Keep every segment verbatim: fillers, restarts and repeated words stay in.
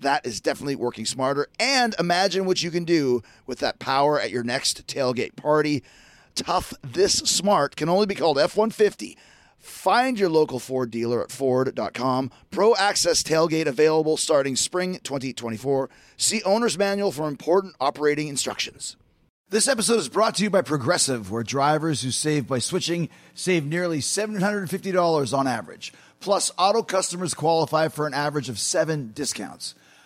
That is definitely working smarter. And imagine what you can do with that power at your next tailgate party. Tough This Smart can only be called F one fifty. Find your local Ford dealer at Ford dot com. Pro Access tailgate available starting spring twenty twenty-four. See owner's manual for important operating instructions. This episode is brought to you by Progressive, where drivers who save by switching save nearly seven hundred fifty dollars on average. Plus, auto customers qualify for an average of seven discounts.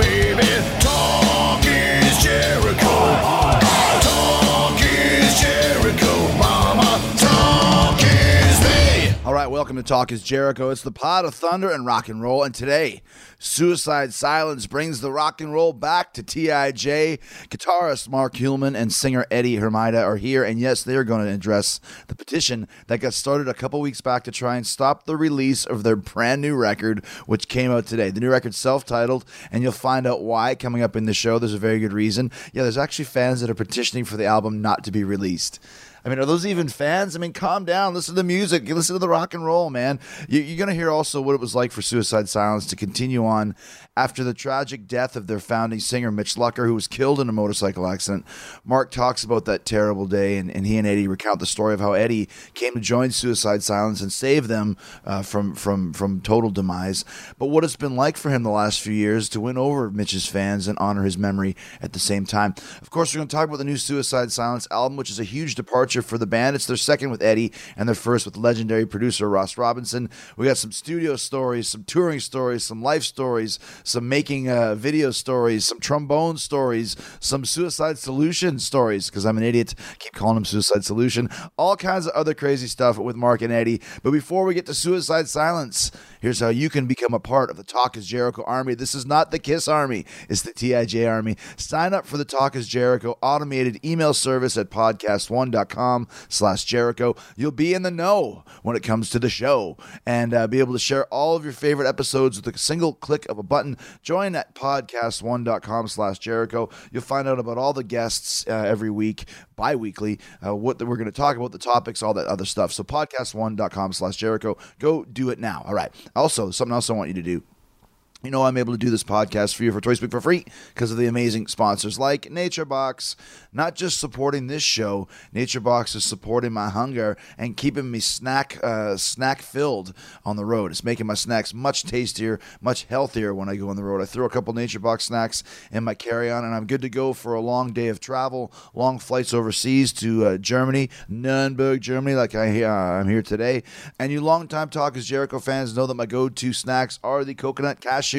baby. Talk is Jericho. All right, welcome to Talk is Jericho. It's the pod of thunder and rock and roll. And today, Suicide Silence brings the rock and roll back to T I J. Guitarist Mark Hulman and singer Eddie Hermida are here. And yes, they're going to address the petition that got started a couple weeks back to try and stop the release of their brand new record, which came out today. The new record's self-titled, and you'll find out why coming up in the show. There's a very good reason. Yeah, there's actually fans that are petitioning for the album not to be released. I mean, are those even fans? I mean, calm down. Listen to the music. Listen to the rock and roll, man. You're going to hear also what it was like for Suicide Silence to continue on after the tragic death of their founding singer, Mitch Lucker, who was killed in a motorcycle accident. Mark talks about that terrible day, and, and he and Eddie recount the story of how Eddie came to join Suicide Silence and save them uh, from, from, from total demise. But what it's been like for him the last few years to win over Mitch's fans and honor his memory at the same time. Of course, we're going to talk about the new Suicide Silence album, which is a huge departure for the band. It's their second with Eddie and their first with legendary producer Ross Robinson. We got some studio stories, some touring stories, some life stories, some making uh, video stories, some trombone stories, some Suicide Solution stories, because I'm an idiot. I keep calling them Suicide Solution. All kinds of other crazy stuff with Mark and Eddie. But before we get to Suicide Silence, here's how you can become a part of the Talk is Jericho Army. This is not the KISS Army. It's the T I J Army. Sign up for the Talk is Jericho automated email service at podcast one dot com. slash Jericho. You'll be in the know when it comes to the show and uh, be able to share all of your favorite episodes with a single click of a button. Join at podcast one dot com slash Jericho. You'll find out about all the guests uh, every week, bi-weekly, uh, what the, we're going to talk about, the topics, all that other stuff. So podcast one dot com slash Jericho. Go do it now. All right. Also, something else I want you to do. You know, I'm able to do this podcast for you for twice a week for free because of the amazing sponsors like NatureBox. Not just supporting this show, NatureBox is supporting my hunger and keeping me snack uh, snack filled on the road. It's making my snacks much tastier, much healthier when I go on the road. I throw a couple NatureBox snacks in my carry-on and I'm good to go for a long day of travel, long flights overseas to uh, Germany, Nuremberg, Germany, like I, uh, I'm here today. And you longtime Talk is Jericho fans know that my go-to snacks are the coconut cashew.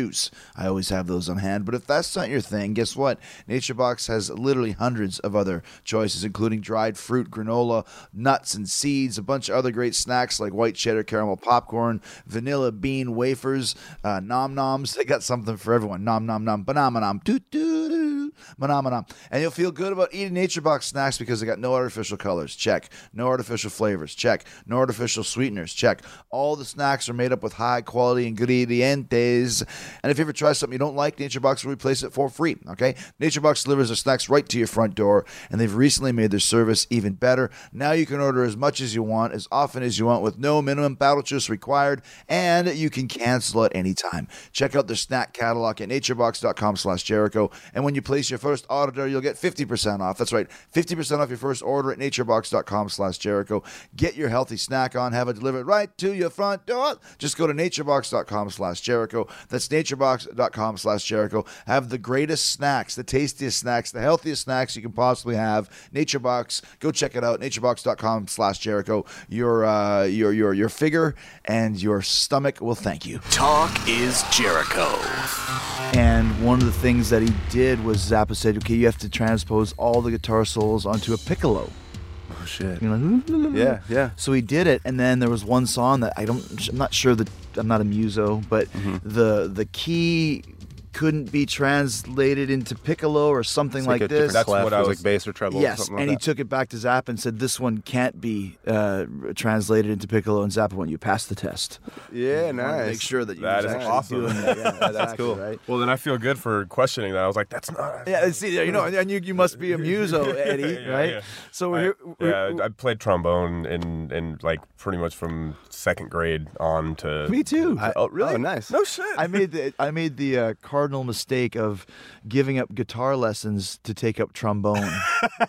I always have those on hand, but if that's not your thing, guess what? NatureBox has literally hundreds of other choices, including dried fruit, granola, nuts and seeds, a bunch of other great snacks like white cheddar caramel popcorn, vanilla bean wafers, uh, nom noms. They got something for everyone. Nom nom nom, banana nom, toot toot toot, banana nom. And you'll feel good about eating NatureBox snacks because they got no artificial colors. Check. No artificial flavors. Check. No artificial sweeteners. Check. All the snacks are made up with high quality ingredients. And if you ever try something you don't like, NatureBox will replace it for free, okay? NatureBox delivers their snacks right to your front door, and they've recently made their service even better. Now you can order as much as you want, as often as you want, with no minimum battle juice required, and you can cancel at any time. Check out their snack catalog at naturebox dot com slash Jericho, and when you place your first order, you'll get fifty percent off. That's right, fifty percent off your first order at naturebox dot com slash Jericho. Get your healthy snack on, have it delivered right to your front door. Just go to naturebox dot com slash Jericho. That's naturebox dot com slash Jericho. Have the greatest snacks, the tastiest snacks, the healthiest snacks you can possibly have. NatureBox, go check it out, naturebox dot com slash Jericho. Your, uh, your, your, your figure and your stomach will thank you. Talk is Jericho. And one of the things that he did was Zappa said, okay, you have to transpose all the guitar solos onto a piccolo. Oh, shit. You know, yeah, yeah. So he did it, and then there was one song that I don't, I'm not sure that, I'm not a muso, but mm-hmm. the the key couldn't be translated into piccolo or something like, like a, this. That's what I was, like bass or treble. Yes, or something like and that. He took it back to Zappa and said, this one can't be uh, translated into piccolo, and Zappa went, you passed the test. Yeah, and nice. Make sure that you that is awesome. Doing that. Yeah, that's exactly, cool. Right? Well, then I feel good for questioning that. I was like, that's not... Yeah, see, you know, and you, you must be a muso, Eddie, yeah, right? Yeah. So we're, I, here, we're, yeah, we're, I played trombone in, in like pretty much from second grade on to... Me too. I, oh, really? Oh, nice. No shit. I made the, I made the uh, card mistake of giving up guitar lessons to take up trombone.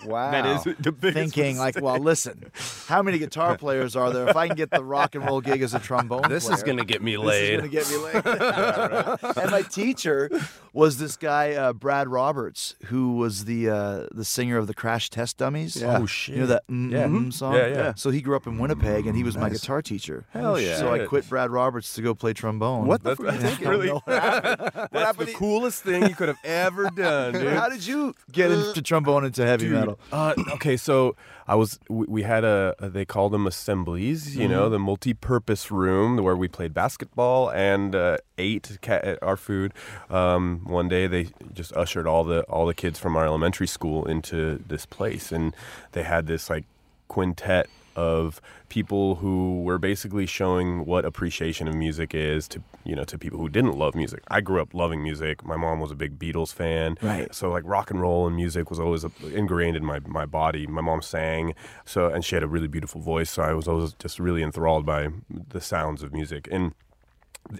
Wow. That is the biggest Thinking, mistake. Like, well, listen, how many guitar players are there? If I can get the rock and roll gig as a trombone this player, is going to get me laid. This is going to get me laid. Yeah, right. And my teacher was this guy, uh, Brad Roberts, who was the uh, the singer of the Crash Test Dummies. Yeah. Oh, shit. You know that mm-mm yeah. mm song? Yeah, yeah. So he grew up in Winnipeg, and he was nice. My guitar teacher. Hell yeah. So I quit Brad Roberts to go play trombone. What the fuck? Really? What happened? What happened? The coolest thing you could have ever done, dude. How did you get into trombone into heavy dude, metal? Uh, okay, so I was we, we had a, a they called them assemblies, you mm-hmm. know, the multi-purpose room where we played basketball and uh, ate ca- our food. Um, one day they just ushered all the all the kids from our elementary school into this place, and they had this like quintet of people who were basically showing what appreciation of music is to, you know, to people who didn't love music. I grew up loving music. My mom was a big Beatles fan. Right. So like rock and roll and music was always ingrained in my, my body. My mom sang, so and she had a really beautiful voice. So I was always just really enthralled by the sounds of music. And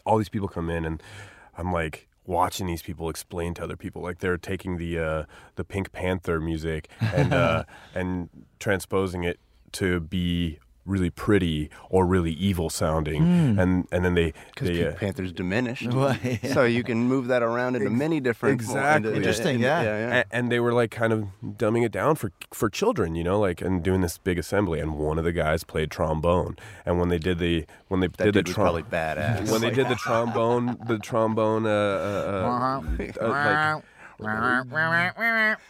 all these people come in and I'm like, watching these people explain to other people, like they're taking the uh, the Pink Panther music and uh, and transposing it to be really pretty or really evil sounding, mm. and and then they because Pink uh, Panther's diminished, well, yeah. so you can move that around into Ex- many different exactly into, interesting, into, yeah. Into, yeah, yeah. And, and they were like kind of dumbing it down for for children, you know, like and doing this big assembly. And one of the guys played trombone, and when they did the when they that did dude the trombone, probably badass. When they did the trombone, the trombone, uh, uh, uh, uh like,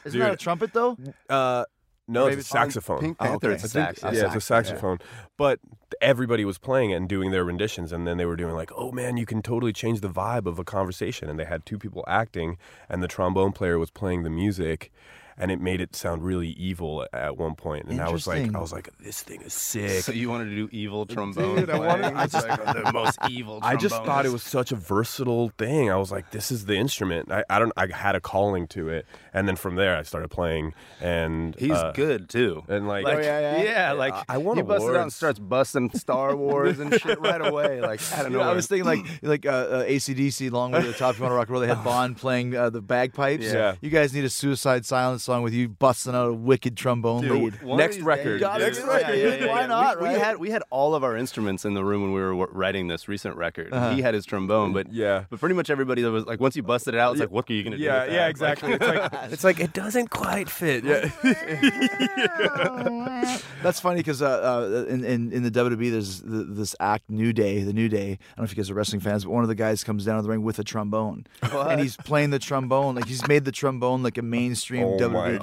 isn't dude, that a trumpet though? Uh. No, it's a saxophone. Pink Panther, oh, okay. It's a saxophone. Yeah, it's a saxophone. Yeah. But everybody was playing it and doing their renditions, and then they were doing like, oh, man, you can totally change the vibe of a conversation. And they had two people acting, and the trombone player was playing the music, and it made it sound really evil at one point. And I was like, I was like, this thing is sick. So you wanted to do evil trombone? Dude, I wanted I just, like, the most evil trombone. I just thought it was such a versatile thing. I was like, this is the instrument. I, I don't. I had a calling to it, and then from there I started playing. And he's uh, good too. And like, like oh, yeah, yeah. yeah, like uh, I want to. He busts it out and starts busting Star Wars and shit right away. Like I don't know. Yeah, I was thinking like like uh, uh, A C D C, Long Way to the Top, You Want to Rock and Roll. They had Bond playing uh, the bagpipes. Yeah. You guys need a Suicide Silence song with you busting out a wicked trombone dude, lead. Next record. Got next record. Yeah, yeah, yeah, yeah. Why not? We, right? we had we had all of our instruments in the room when we were writing this recent record. Uh-huh. He had his trombone, but yeah, but pretty much everybody that was like, once you busted it out, it's like, what are you gonna yeah, do? Yeah, yeah, exactly. Like, it's, like, it's like it doesn't quite fit. Yeah. yeah. That's funny because uh, uh, in, in in the W W E, there's the, this act New Day, the New Day. I don't know if you guys are wrestling fans, but one of the guys comes down to the ring with a trombone, what? And he's playing the trombone. Like he's made the trombone like a mainstream oh. W W E. Oh,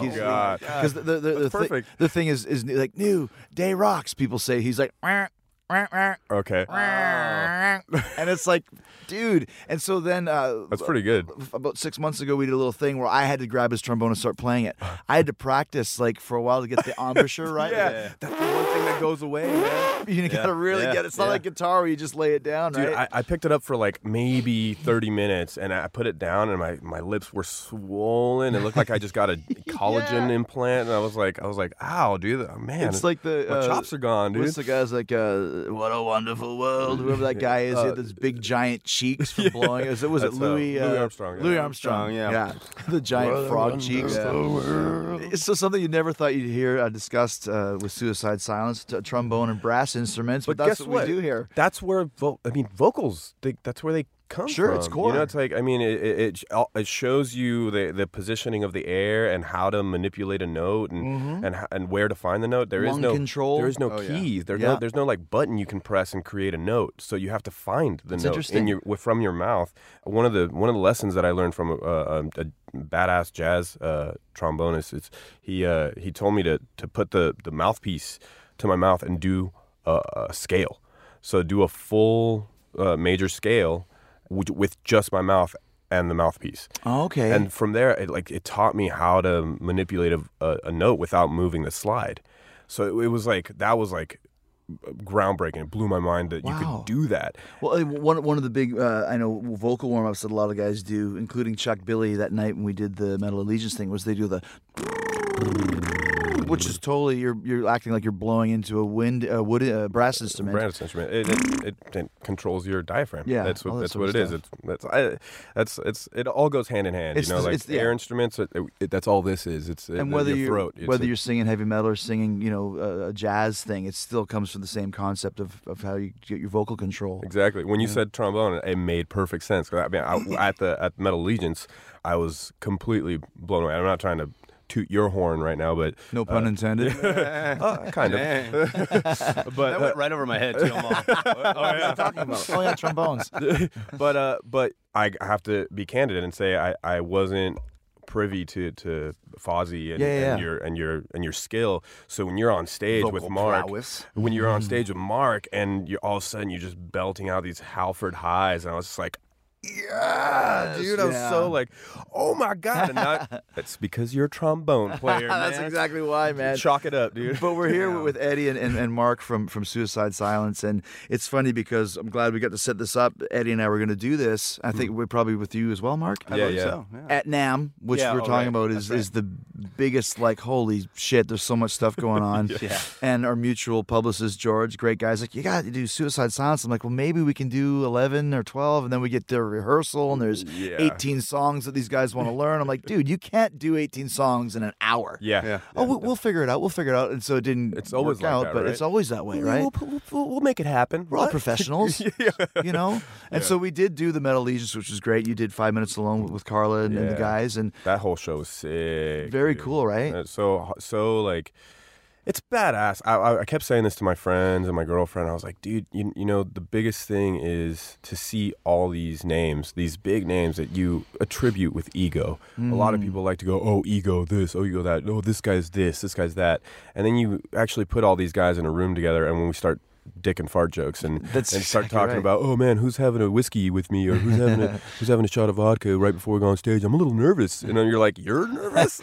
because the the, the, the, thi- the thing is is like New Day rocks. People say he's like wah, wah, wah, okay, wah, wah. And it's like, dude. And so then uh, that's pretty good. About six months ago, we did a little thing where I had to grab his trombone and start playing it. I had to practice like for a while to get the embouchure right. yeah. yeah, that's the one thing that goes away. Man. You yeah. gotta really yeah. get it. It's not yeah. like guitar where you just lay it down. Dude, right? I, I picked it up for like maybe thirty minutes, and I put it down, and my, my lips were swollen. It looked like I just got a collagen yeah. implant, and I was like, I was like, ow, dude, man, it's like the my uh, chops are gone, dude. What's the guy's like? Uh, What a Wonderful World. Whoever that guy is, uh, he had those big giant cheeks from yeah, blowing. Was it, was it Louis, uh, Louis Armstrong? Yeah. Louis Armstrong, yeah. yeah. The giant what frog cheeks. Yeah. It's so something you never thought you'd hear uh, discussed uh, with Suicide Silence, t- trombone and brass instruments. But, but that's what, what we do here. That's where, vo- I mean, vocals, they, that's where they come sure, from. It's core. You know, it's like, I mean, it it, it shows you the, the positioning of the air and how to manipulate a note and mm-hmm. and, and where to find the note. There Lung is no control. There is no oh, keys. Yeah. There yeah. No, there's no like button you can press and create a note. So you have to find the That's note in your from your mouth. One of the one of the lessons that I learned from a, a, a badass jazz uh, trombonist, it's he uh, he told me to to put the the mouthpiece to my mouth and do a, a scale. So do a full uh, major scale with just my mouth and the mouthpiece. Oh, okay. And from there, it like it taught me how to manipulate a, a, a note without moving the slide. So it, it was like that was like groundbreaking. It blew my mind that wow. you could do that. Well, one one of the big uh, I know vocal warm ups that a lot of guys do, including Chuck Billy that night when we did the Metal Allegiance thing, was they do the. Which is totally you're you're acting like you're blowing into a wind a wood a brass instrument. Brass instrument. It it, it it controls your diaphragm. Yeah, that's what that's what it is. It's that's I, that's it's it all goes hand in hand. It's, you know, like the air yeah. instruments. It, it, that's all this is. It's and it, whether your throat. It's whether a, you're singing heavy metal or singing you know a jazz thing, it still comes from the same concept of, of how you get your vocal control. Exactly. When you yeah. said trombone, it made perfect sense. Cause I mean, I, at the at Metal Allegiance, I was completely blown away. I'm not trying to toot your horn right now, but no pun uh, intended. uh, kind of. But that went uh, right over my head too. I'm all, what, what oh, are yeah. you talking about? Oh yeah, trombones. But uh, but I have to be candid and say I, I wasn't privy to to Fozzy and, yeah, yeah, and yeah. your and your and your skill. So when you're on stage Vocal with Mark, prowess. when you're on stage with Mark, and you're all of a sudden you're just belting out these Halford highs, and I was just like. Yeah, dude, I was yeah. so like, oh my God. And not, that's because you're a trombone player, man. That's exactly why, man. Chalk it up, dude. But we're here yeah. with Eddie and, and, and Mark from, from Suicide Silence, and it's funny because I'm glad we got to set this up. Eddie and I were going to do this. I think mm. we're probably with you as well, Mark. I yeah, yeah. So. yeah. At NAMM, which yeah, we're talking right. about, is, right. is the biggest, like, holy shit, there's so much stuff going on. yeah. And our mutual publicist, George, great guy, is like, you got to do Suicide Silence. I'm like, well, maybe we can do eleven or twelve, and then we get there. Rehearsal and there's yeah. eighteen songs that these guys want to learn. I'm like, dude, you can't do eighteen songs in an hour. Yeah. yeah. Oh, we'll, we'll figure it out. We'll figure it out. And so it didn't it's always work like out, that, but right? it's always that way, right? We'll, we'll, we'll make it happen. We're all professionals, yeah. you know? And yeah. so we did do the Metal Allegiance, which was great. You did Five Minutes Alone with, with Carla and, yeah. and the guys. And that whole show was sick. Very dude. cool, right? It's so, so like... It's badass. I, I kept saying this to my friends and my girlfriend. I was like, dude, you, you know, the biggest thing is to see all these names, these big names that you attribute with ego. Mm. A lot of people like to go, oh, ego this, oh, ego that. Oh, this guy's this, this guy's that. And then you actually put all these guys in a room together, and when we start dick and fart jokes and, and start exactly talking right. about, oh man, who's having a whiskey with me, or who's having a who's having a shot of vodka right before we go on stage, I'm a little nervous. And then you're like, you're nervous?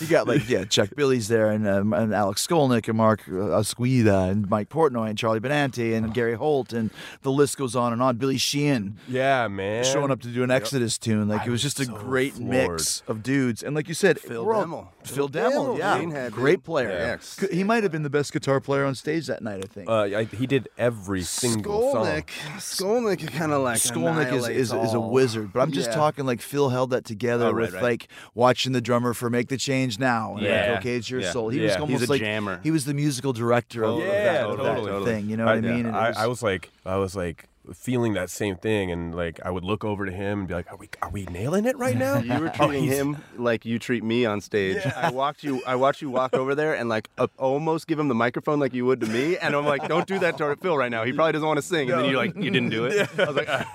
You got like, yeah, Chuck Billy's there, and, um, and Alex Skolnick and Mark Asquita and Mike Portnoy and Charlie Benante and Gary Holt, and the list goes on and on. Billy Sheehan. Yeah, man. Showing up to do an Exodus yep. tune. Like I it was just was a so great floored. mix of dudes. And like you said, Phil Demmel. Phil Demmel, yeah. Great player. Yeah. Yeah. He might have been the best guitar player on stage that night, I think. Uh, I He did every single Skolnick. song. Skolnick kind of like Skolnick is, is, is a wizard, but I'm just yeah. talking like Phil held that together oh, right, with right. like watching the drummer for Make the Change Now. And yeah. like, okay, it's your yeah. soul. He yeah. was almost He's a like jammer. He was the musical director of, yeah, of that, totally, that totally. thing. You know what I, I mean? Yeah. I, was, I was like, I was like. feeling that same thing, and like I would look over to him and be like, are we are we nailing it right now? You were treating oh, him like you treat me on stage. Yeah. I walked you I watched you walk over there and like up, almost give him the microphone like you would to me, and I'm like, don't do that to Phil right now. He probably doesn't want to sing. And then you're like, you didn't do it. Yeah. I was like, I,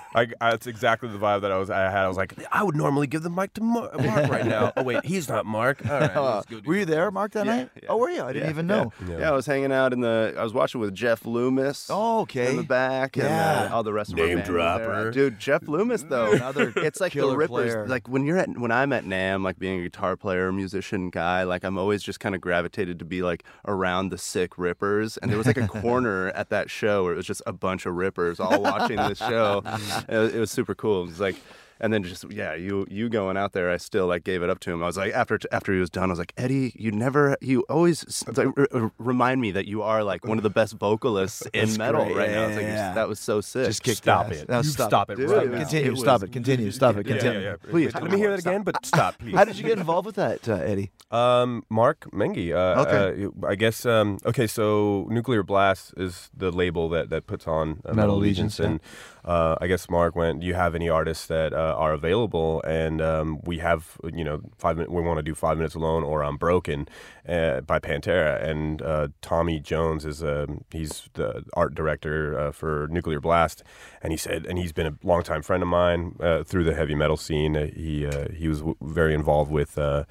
I, that's exactly the vibe that I was I had. I was like, I would normally give the mic to Mark right now. Oh wait, he's not Mark. All right, let's go do were you there, Mark, that yeah, night? Yeah. Oh, were you? I didn't yeah, even know. Yeah. Yeah. yeah, I was hanging out in the I was watching with Jeff Loomis. Oh, okay. In the back. Yeah. And, uh, all the rest of name dropper, dude. Jeff Loomis though, another it's like the Rippers. Player. Like when you're at when I'm at NAMM, like being a guitar player, musician guy, like I'm always just kind of gravitated to be like around the sick Rippers. And there was like a corner at that show where it was just a bunch of Rippers all watching this show. It, it was super cool. It was like. And then just, yeah, you you going out there, I still, like, gave it up to him. I was like, after after he was done, I was like, Eddie, you never, you always like, r- remind me that you are, like, one of the best vocalists in metal great. right yeah, now. I was like, yeah. that was so sick. Just kick stop it. That was stop, stop it. Dude, right now. Continue, it was, stop it. Continue, stop it. Continue. Yeah, yeah, yeah. Please. Let me hear that stop. again, but stop, please. How did you get involved with that, uh, Eddie? Um, Mark Menge. Uh, okay. Uh, I guess, um, okay, so Nuclear Blast is the label that, that puts on uh, Metal, Metal Allegiance. And uh, I guess Mark went, do you have any artists that uh, are available? And um, we have, you know, five minutes, we want to do Five Minutes Alone or I'm Broken uh, by Pantera. And uh, Tommy Jones is, uh, he's the art director uh, for Nuclear Blast. And he said, and he's been a longtime friend of mine uh, through the heavy metal scene. Uh, he uh, he was w- very involved with uh,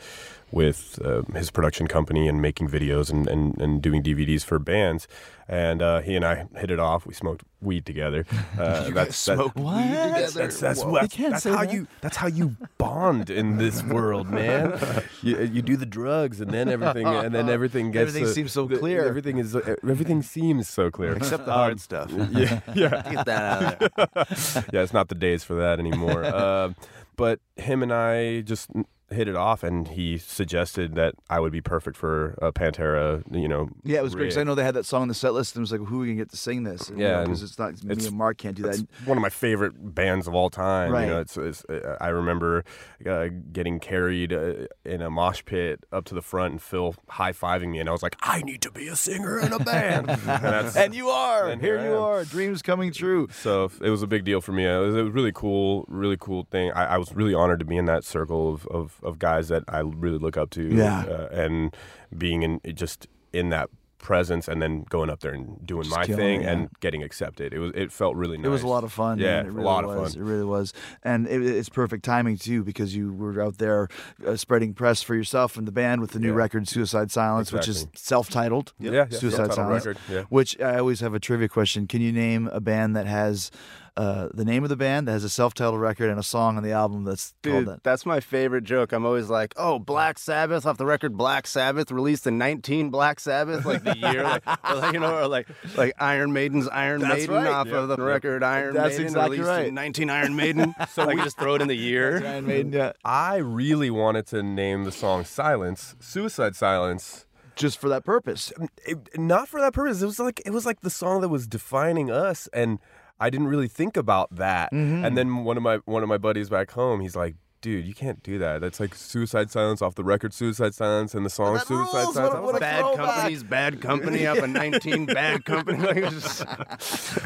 with uh, his production company and making videos and, and, and doing D V Ds for bands. And uh, he and I hit it off. We smoked weed together. Uh, you that's, guys smoked that, weed together? That's, that's, that's, what, that's how that. you that's how you bond in this world, man. you, you do the drugs, and then everything, and then everything gets. Everything uh, seems so the, clear. Everything is. Everything seems so clear, except the hard um, stuff. Yeah, yeah. Get that out of there. Yeah, it's not the days for that anymore. Uh, but him and I just hit it off, and he suggested that I would be perfect for uh, Pantera, you know. Yeah, it was great, because I know they had that song on the set list, and it was like, who are we going to get to sing this? And, yeah. Because you know, it's not, it's, me and Mark can't do that. It's one of my favorite bands of all time. Right. You know, it's, it's, I remember uh, getting carried uh, in a mosh pit up to the front, and Phil high-fiving me, and I was like, I need to be a singer in a band! and, that's, and you are! And here, here you are! Dreams coming true! So it was a big deal for me. It was a really cool, really cool thing. I, I was really honored to be in that circle of, of of guys that I really look up to, yeah. uh, and being in just in that presence, and then going up there and doing just my thing it, yeah. and getting accepted. It was it felt really nice. It was a lot of fun. Yeah, man. It really a lot was. of fun. It really was, and it, it's perfect timing too, because you were out there uh, spreading press for yourself and the band with the new yeah. record, Suicide Silence, exactly. which is self-titled. Yep. Yeah, yeah, Suicide Silence. Record, yeah. Which I always have a trivia question. Can you name a band that has Uh, the name of the band that has a self-titled record and a song on the album that's Dude, called that? That's my favorite joke. I'm always like, oh, Black Sabbath off the record Black Sabbath, released in nineteen Black Sabbath, like the year, like, or like, you know, or like like Iron Maiden's Iron that's Maiden right. off yeah. of the yeah. record Iron that's Maiden, exactly released right. in nineteen Iron Maiden. So we just throw it in the year. That's Iron Maiden. Yeah. I really wanted to name the song Silence, Suicide Silence. Just for that purpose. It, not for that purpose. It was like it was like the song that was defining us, and I didn't really think about that. Mm-hmm. And then one of my one of my buddies back home, he's like, dude, you can't do that. That's like Suicide Silence off the record, Suicide Silence, and the song that Suicide rules. Silence. What, what bad companies, bad company off a nineteen bad company. Like, just...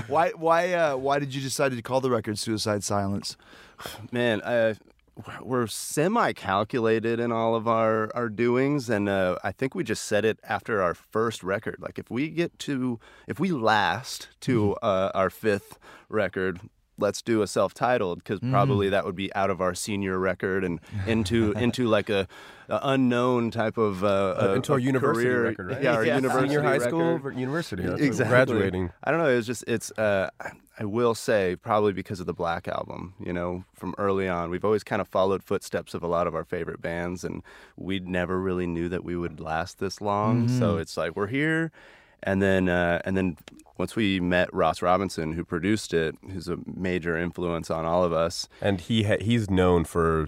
Why why uh, why did you decide to call the record Suicide Silence? Man, I we're semi-calculated in all of our, our doings, and uh, I think we just said it after our first record. Like, if we get to, if we last to uh, our fifth record, let's do a self-titled, because mm. probably that would be out of our senior record and into into like a, a unknown type of uh, uh, into our university career. record, right? Yeah, our yeah. university senior high school, record. university, that's exactly. graduating. I don't know. It was just it's. Uh, I will say, probably because of the Black Album, you know, from early on, we've always kind of followed footsteps of a lot of our favorite bands, and we never really knew that we would last this long. Mm-hmm. So it's like, we're here. And then uh, and then once we met Ross Robinson, who produced it, who's a major influence on all of us. And he ha- he's known for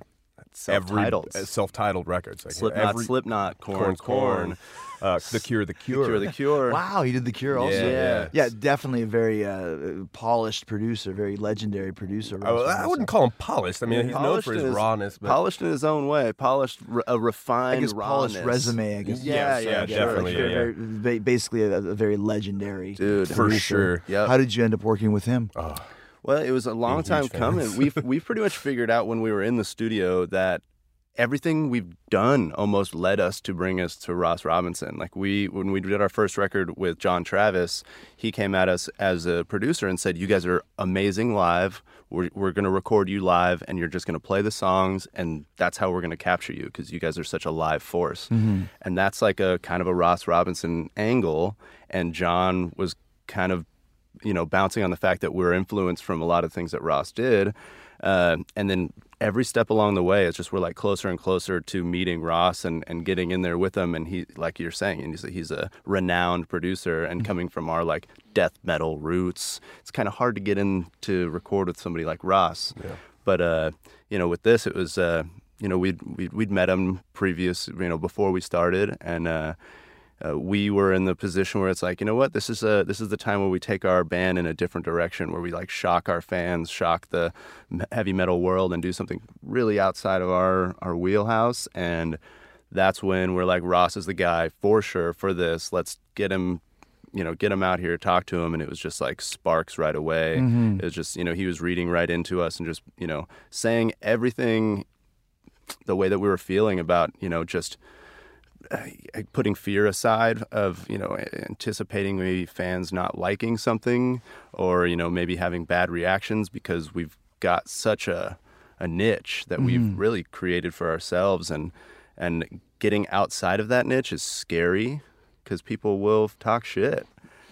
self-titled, every, uh, self-titled records. Like Slipknot, every, Slipknot, Korn, Korn. Korn. Uh, the Cure, The Cure. The Cure, The Cure. Wow, he did The Cure also. Yeah, yeah. yeah definitely a very uh, polished producer, very legendary producer. I, I wouldn't call him polished. I mean, yeah, he's known for his, his rawness. But... Polished in his own way. Polished, a refined I guess rawness. Polished resume, I guess. Yeah, yeah, yeah, yeah definitely. Like, yeah, yeah. Very, basically a, a very legendary Dude, producer. For sure. Yep. How did you end up working with him? Oh. Well, it was a long time coming. We've, we've pretty much figured out when we were in the studio that everything we've done almost led us to bring us to Ross Robinson. Like we, when we did our first record with John Travis, he came at us as a producer and said, you guys are amazing live. We're, we're going to record you live, and you're just going to play the songs. And that's how we're going to capture you, because you guys are such a live force. Mm-hmm. And that's like a kind of a Ross Robinson angle. And John was kind of, you know, bouncing on the fact that we're influenced from a lot of things that Ross did. Uh, and then every step along the way, it's just we're like closer and closer to meeting Ross and, and getting in there with him. And he, like you're saying, and he's a, he's a renowned producer, and coming from our like death metal roots, it's kind of hard to get in to record with somebody like Ross. Yeah. But uh, you know, with this, it was, uh, you know, we'd, we'd, we'd met him previous, you know, before we started. And, uh, Uh, we were in the position where it's like, you know what, this is a this is the time where we take our band in a different direction, where we like shock our fans, shock the heavy metal world, and do something really outside of our our wheelhouse. And that's when we're like, Ross is the guy for sure for this. Let's get him, you know, get him out here, talk to him. And it was just like sparks right away. Mm-hmm. It was just, you know, he was reading right into us and just, you know, saying everything the way that we were feeling about, you know, just putting fear aside of, you know, anticipating maybe fans not liking something, or, you know, maybe having bad reactions, because we've got such a, a niche that mm. we've really created for ourselves. And, and getting outside of that niche is scary, because people will talk shit.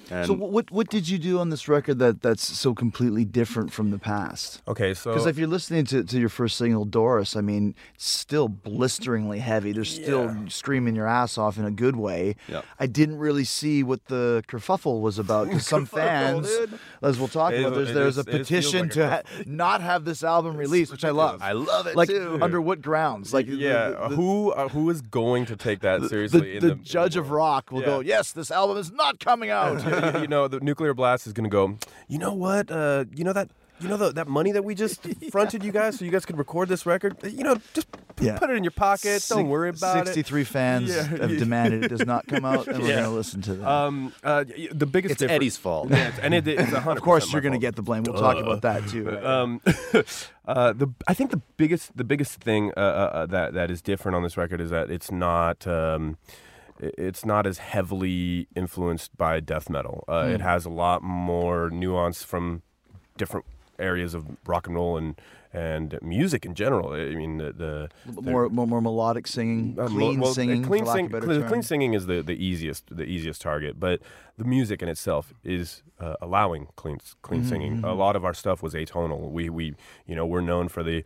And so what what did you do on this record that, that's so completely different from the past? Okay, so... Because if you're listening to, to your first single, Doris, I mean, it's still blisteringly heavy. They're still yeah. screaming your ass off in a good way. Yep. I didn't really see what the kerfuffle was about, because some fans, dude. as we'll talk it, about, there's, there's is, a petition like to ha- not have this album it's released, ridiculous. Which I love. I love it, like, too. Under what grounds? Like, yeah, the, the, who uh, who is going to take that the, seriously? The, the, the, the judge the of rock will yeah. go, yes, this album is not coming out. You know, the Nuclear Blast is going to go, you know what, uh, you know that you know the, that money that we just fronted yeah. you guys so you guys could record this record? You know, just p- yeah. put it in your pocket. Six, Don't worry about sixty-three it. sixty-three fans yeah. have demanded it does not come out, and yeah. we're going to listen to that. Um, uh, the biggest It's difference. Eddie's fault. Yeah, it's, and it, it's one hundred percent Of course you're going to get the blame. We'll Duh. talk about that, too. Right? Um, uh, the I think the biggest the biggest thing uh, uh, that that is different on this record is that it's not... Um, It's not as heavily influenced by death metal. Uh, mm. It has a lot more nuance from different areas of rock and roll and and music in general. I mean, the, the more, more more melodic singing, clean uh, well, singing, clean, sing, clean, clean singing is the, the easiest the easiest target. But the music in itself is uh, allowing clean clean mm-hmm. singing. A lot of our stuff was atonal. We we you know we're known for the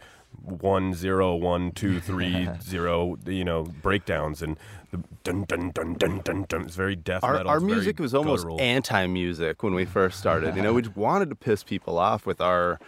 one zero one two three zero you know breakdowns and the dun dun dun dun dun dun. It's very death metal. Our, our music was almost guttural. Anti-music when we first started. You know, we wanted to piss people off with our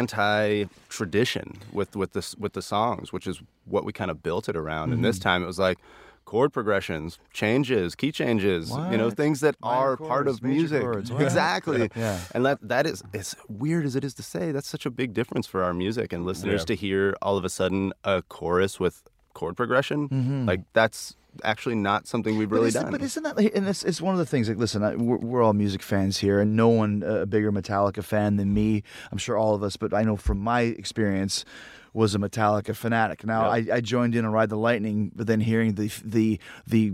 anti-tradition with with the with the songs, which is what we kind of built it around. Mm-hmm. And this time it was like chord progressions, changes, key changes, what? you know, things that Minor are chords, part of music. Chords, right? Exactly. Yeah. And that that is, as weird as it is to say, that's such a big difference for our music and listeners yeah. to hear all of a sudden a chorus with chord progression. Mm-hmm. Like, that's actually not something we've really but done. But isn't that, and it's, it's one of the things, like, listen, I, we're, we're all music fans here, and no one a uh, bigger Metallica fan than me, I'm sure all of us, but I know from my experience, was a Metallica fanatic. Now, yep. I, I joined in on Ride the Lightning, but then hearing the the the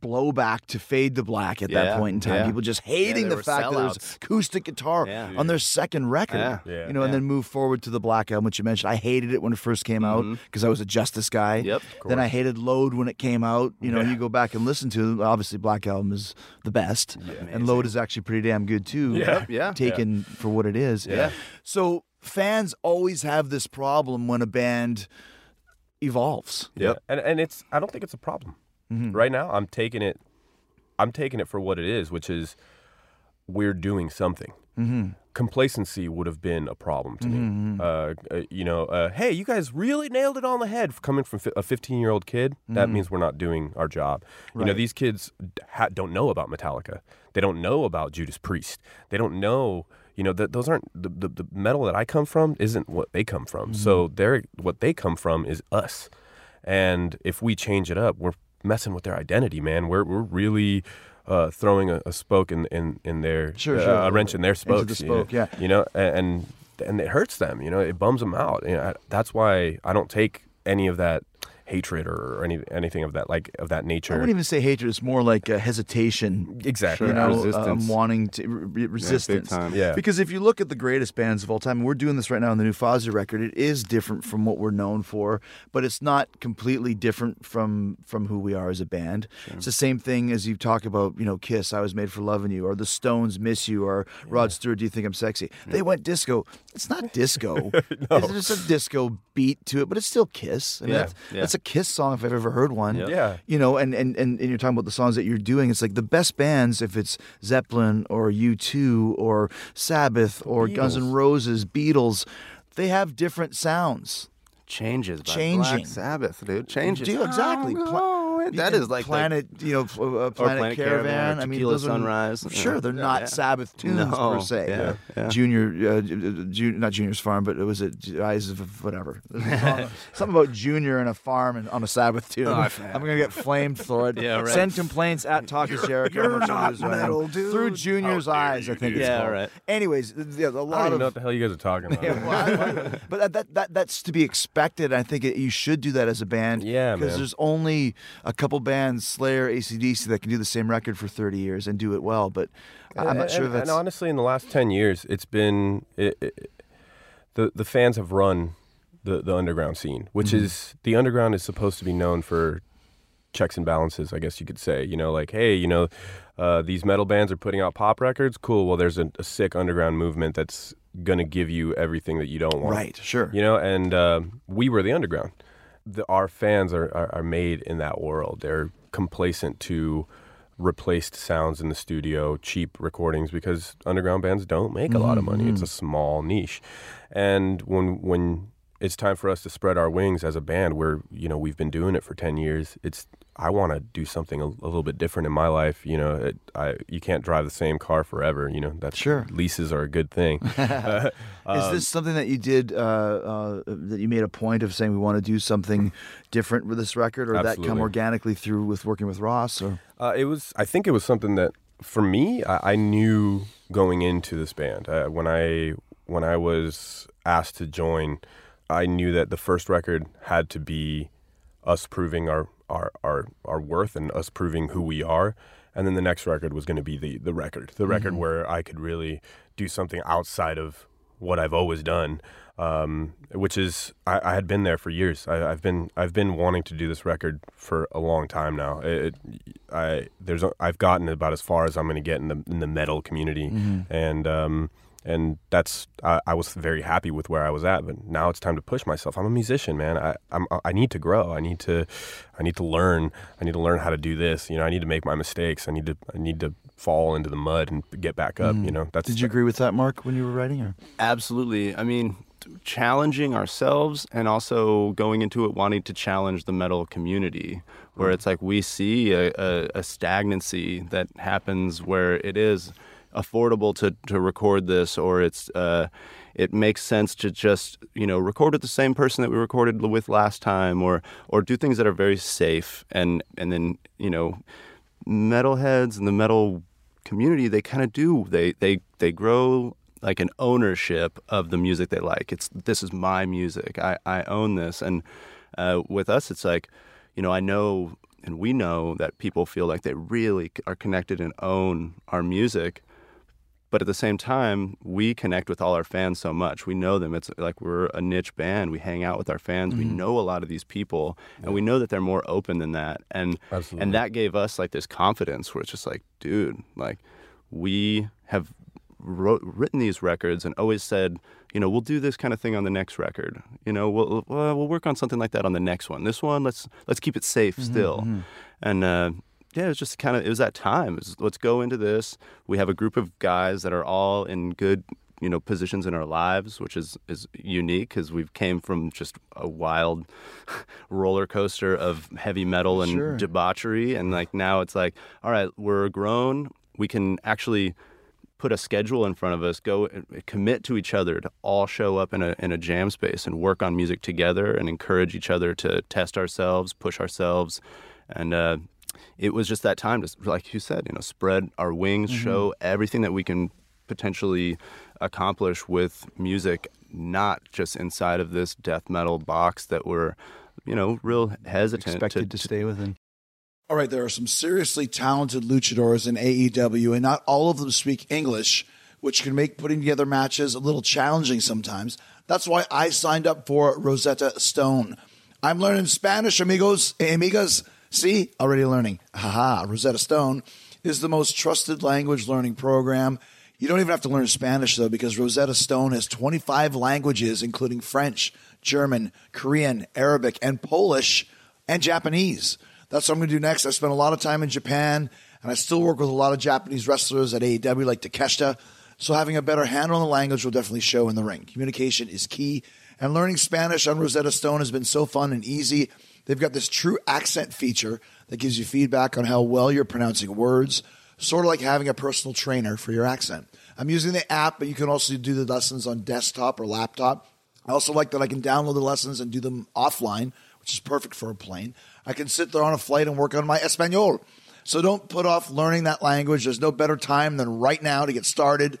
blowback to Fade to Black at yeah, that point in time, yeah. people just hating yeah, the fact sellouts. that there was acoustic guitar yeah. on their second record, yeah. Yeah. you know, yeah. and then move forward to the Black Album, which you mentioned. I hated it when it first came mm-hmm. out, because I was a Justice guy. Yep, then I hated Load when it came out. You know, yeah. you go back and listen to it. Obviously, Black Album is the best, yeah, and Load is actually pretty damn good too, yeah. Yeah. taken yeah. for what it is. Yeah. Yeah. So... fans always have this problem when a band evolves. Yeah, and and it's I don't think it's a problem mm-hmm. right now. I'm taking it, I'm taking it for what it is, which is we're doing something. Mm-hmm. Complacency would have been a problem to mm-hmm. me. Uh, you know, uh, hey, you guys really nailed it on the head. Coming from a fifteen-year-old kid, mm-hmm. that means we're not doing our job. Right. You know, these kids ha- don't know about Metallica. They don't know about Judas Priest. They don't know. You know, th- those aren't the, the the metal that I come from isn't what they come from. Mm-hmm. So they're what they come from is us, and if we change it up, we're messing with their identity, man. We're we're really uh, throwing a, a spoke in in in their sure, uh, sure. a wrench in their spokes, Into the spoke, you know, yeah. You know, and and it hurts them. You know, it bums them out. You know, I, that's why I don't take any of that hatred or any anything of that like of that nature. I wouldn't even say hatred. It's more like a hesitation. Exactly. You know, resistance. Um, wanting to re- resistance. Yeah, yeah. Because if you look at the greatest bands of all time, and we're doing this right now on the new Fozzy record, it is different from what we're known for, but it's not completely different from from who we are as a band. Sure. It's the same thing as you talk about, you know, Kiss, I Was Made for Loving You, or the Stones, Miss You, or yeah. Rod Stewart, Do You Think I'm Sexy? Yeah. They went disco. It's not disco. No. It's just a disco beat to it, but it's still Kiss. I mean, yeah. That's, yeah. that's a Kiss song if I've ever heard one. Yep. Yeah, you know, and, and and and you're talking about the songs that you're doing. It's like the best bands, if it's Zeppelin or U two or Sabbath or Beatles. Guns N' Roses, Beatles. they have different sounds. Changes by Changing. Black Sabbath, dude. Changes. Dude, exactly. Pla- that is like Planet, the, you know, uh, Planet, Planet Caravan. Caravan. I mean, those Sunrise. Are, sure, they're not yeah. Sabbath tunes no. per se. Yeah. Yeah. Junior, uh, ju- not Junior's Farm, but it was a eyes of whatever. Something about Junior and a farm and on a Sabbath tune. Oh, I'm gonna get flamed for it. Yeah, right. Send complaints at Talk to Jericho. You're, you're not metal, dude. Through Junior's oh, eyes, I think. It's yeah, called. Right. Anyways, yeah, a lot I don't of, know what the hell you guys are talking about. Yeah, well, I, but that that that's to be expected. I think it, you should do that as a band. Yeah, man. Because there's only a couple bands, Slayer, A C D C, that can do the same record for thirty years and do it well. But I'm and, not sure and, that's... And honestly, in the last ten years, it's been... It, it, the the fans have run the, the underground scene, which mm-hmm. is... The underground is supposed to be known for checks and balances, I guess you could say. You know, like, hey, you know, uh, these metal bands are putting out pop records. Cool. Well, there's a, a sick underground movement that's... going to give you everything that you don't want. Right, sure. You know, and uh, we were the underground. The, our fans are, are, are made in that world. They're complacent to replaced sounds in the studio, cheap recordings, because underground bands don't make a lot of money. Mm-hmm. It's a small niche. And when when it's time for us to spread our wings as a band, we're, you know, we've been doing it for ten years. It's I want to do something a, a little bit different in my life. You know, it, I you can't drive the same car forever. You know, that's sure. Leases are a good thing. uh, um, Is this something that you did, uh, uh, that you made a point of saying we want to do something different with this record, or absolutely. That come organically through with working with Ross? Or? Uh, it was, I think it was something that for me, I, I knew going into this band, uh, when I, when I was asked to join, I knew that the first record had to be us proving our, Our, our our worth and us proving who we are, and then the next record was going to be the the record the mm-hmm. record where I could really do something outside of what I've always done, um, which is I, I had been there for years. I, I've been I've been wanting to do this record for a long time now. It, I there's a, I've gotten about as far as I'm going to get in the in the metal community, mm-hmm. and um, and that's I, I was very happy with where I was at. But now it's time to push myself. I'm a musician, man. I I'm, I need to grow. I need to. I need to learn. I need to learn how to do this. You know, I need to make my mistakes. I need to. I need to fall into the mud and get back up. Mm. You know, that's. Did you agree with that, Mark, when you were writing? Or? Absolutely. I mean, challenging ourselves and also going into it wanting to challenge the metal community, where mm. it's like we see a, a, a stagnancy that happens where it is affordable to, to record this, or it's uh, it makes sense to just, you know, record with the same person that we recorded with last time, or or do things that are very safe, and and then, you know, metalheads and the metal community, they kind of do they they they grow like an ownership of the music they like. It's this is my music. I I own this, and uh, with us, it's like, you know, I know and we know that people feel like they really are connected and own our music. But at the same time, we connect with all our fans so much. We know them. It's like we're a niche band. We hang out with our fans. Mm-hmm. We know a lot of these people, and yeah. we know that they're more open than that. And absolutely. And that gave us like this confidence where it's just like, dude, like we have wrote, written these records and always said, you know, we'll do this kind of thing on the next record. You know, we'll we'll, we'll work on something like that on the next one. This one, let's let's keep it safe mm-hmm, still. Mm-hmm. And uh, yeah, it was just kind of, it was that time. Was, let's go into this. We have a group of guys that are all in good, you know, positions in our lives, which is, is unique because we've came from just a wild roller coaster of heavy metal and sure. debauchery. And like now it's like, all right, we're grown. We can actually put a schedule in front of us, go commit to each other to all show up in a in a jam space and work on music together and encourage each other to test ourselves, push ourselves. And, uh, it was just that time to, like you said, you know, spread our wings, mm-hmm. show everything that we can potentially accomplish with music, not just inside of this death metal box that we're, you know, real hesitant expected to, to stay within. All right, there are some seriously talented luchadors in A E W, and not all of them speak English, which can make putting together matches a little challenging sometimes. That's why I signed up for Rosetta Stone. I'm learning Spanish, amigos, amigas. See, already learning. Haha, Rosetta Stone is the most trusted language learning program. You don't even have to learn Spanish, though, because Rosetta Stone has twenty-five languages, including French, German, Korean, Arabic, and Polish, and Japanese. That's what I'm going to do next. I spent a lot of time in Japan, and I still work with a lot of Japanese wrestlers at A E W, like Takeshita. So having a better handle on the language will definitely show in the ring. Communication is key. And learning Spanish on Rosetta Stone has been so fun and easy. They've got this true accent feature that gives you feedback on how well you're pronouncing words, sort of like having a personal trainer for your accent. I'm using the app, but you can also do the lessons on desktop or laptop. I also like that I can download the lessons and do them offline, which is perfect for a plane. I can sit there on a flight and work on my Espanol. So don't put off learning that language. There's no better time than right now to get started.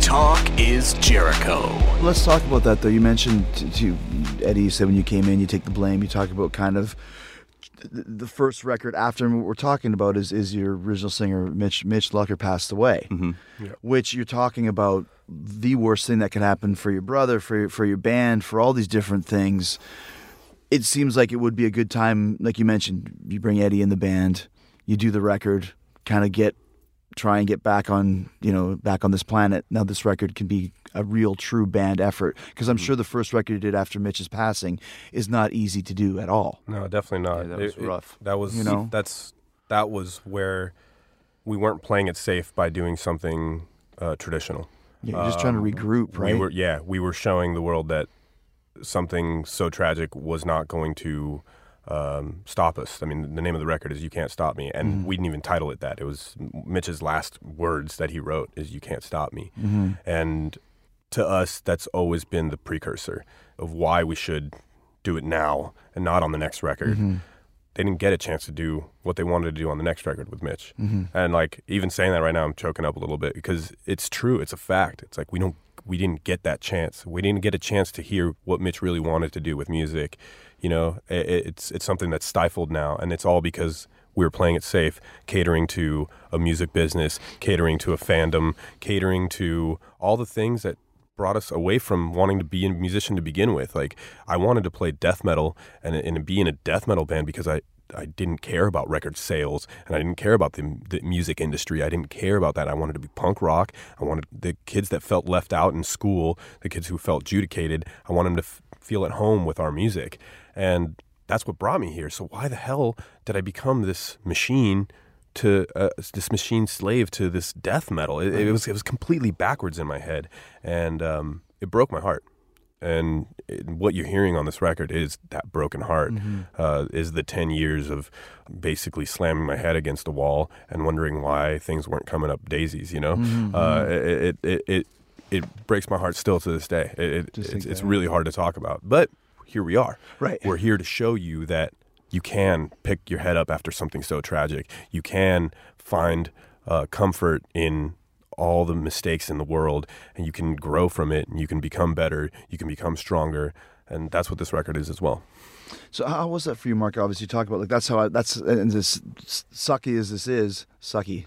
Talk is Jericho. Let's talk about that, though. You mentioned to, to Eddie, you said when you came in, you take the blame. You talk about kind of the first record after, and what we're talking about is is your original singer, Mitch Mitch Lucker, passed away, mm-hmm. yeah. which you're talking about the worst thing that can happen for your brother, for your, for your band, for all these different things. It seems like it would be a good time, like you mentioned, you bring Eddie in the band, you do the record, kind of get... try and get back on, you know, back on this planet. Now this record can be a real, true band effort, because I'm mm-hmm. sure the first record you did after Mitch's passing is not easy to do at all. No, definitely not. Yeah, that was it, rough. It, that was, you know, that's that was where we weren't playing it safe by doing something uh, traditional. Yeah, you're just um, trying to regroup, right? We were, yeah, we were showing the world that something so tragic was not going to. Um, stop us. I mean, the name of the record is You Can't Stop Me, and mm-hmm. we didn't even title it that. It was Mitch's last words that he wrote is You Can't Stop Me. Mm-hmm. And to us, that's always been the precursor of why we should do it now and not on the next record. Mm-hmm. They didn't get a chance to do what they wanted to do on the next record with Mitch. Mm-hmm. And like, even saying that right now, I'm choking up a little bit, because it's true. It's a fact. It's like, we don't, we didn't get that chance. We didn't get a chance to hear what Mitch really wanted to do with music. You know, it's it's something that's stifled now, and it's all because we were playing it safe, catering to a music business, catering to a fandom, catering to all the things that brought us away from wanting to be a musician to begin with. Like, I wanted to play death metal and, and be in a death metal band because I, I didn't care about record sales, and I didn't care about the, the music industry. I didn't care about that. I wanted to be punk rock. I wanted the kids that felt left out in school, the kids who felt judicated, I wanted them to f- feel at home with our music. And that's what brought me here. So why the hell did I become this machine to uh, this machine slave to this death metal? It, it was it was completely backwards in my head, and um, it broke my heart. And it, what you're hearing on this record is that broken heart, mm-hmm. uh, is the ten years of basically slamming my head against a wall and wondering why things weren't coming up daisies. You know, mm-hmm. uh, it, it it it breaks my heart still to this day. It, it, it's, it's really hard to talk about, but. Here we are. Right. We're here to show you that you can pick your head up after something so tragic. You can find uh, comfort in all the mistakes in the world, and you can grow from it, and you can become better, you can become stronger, and that's what this record is as well. So how was that for you, Mark? Obviously, you talk about, like, that's how I, that's, and as sucky as this is, sucky.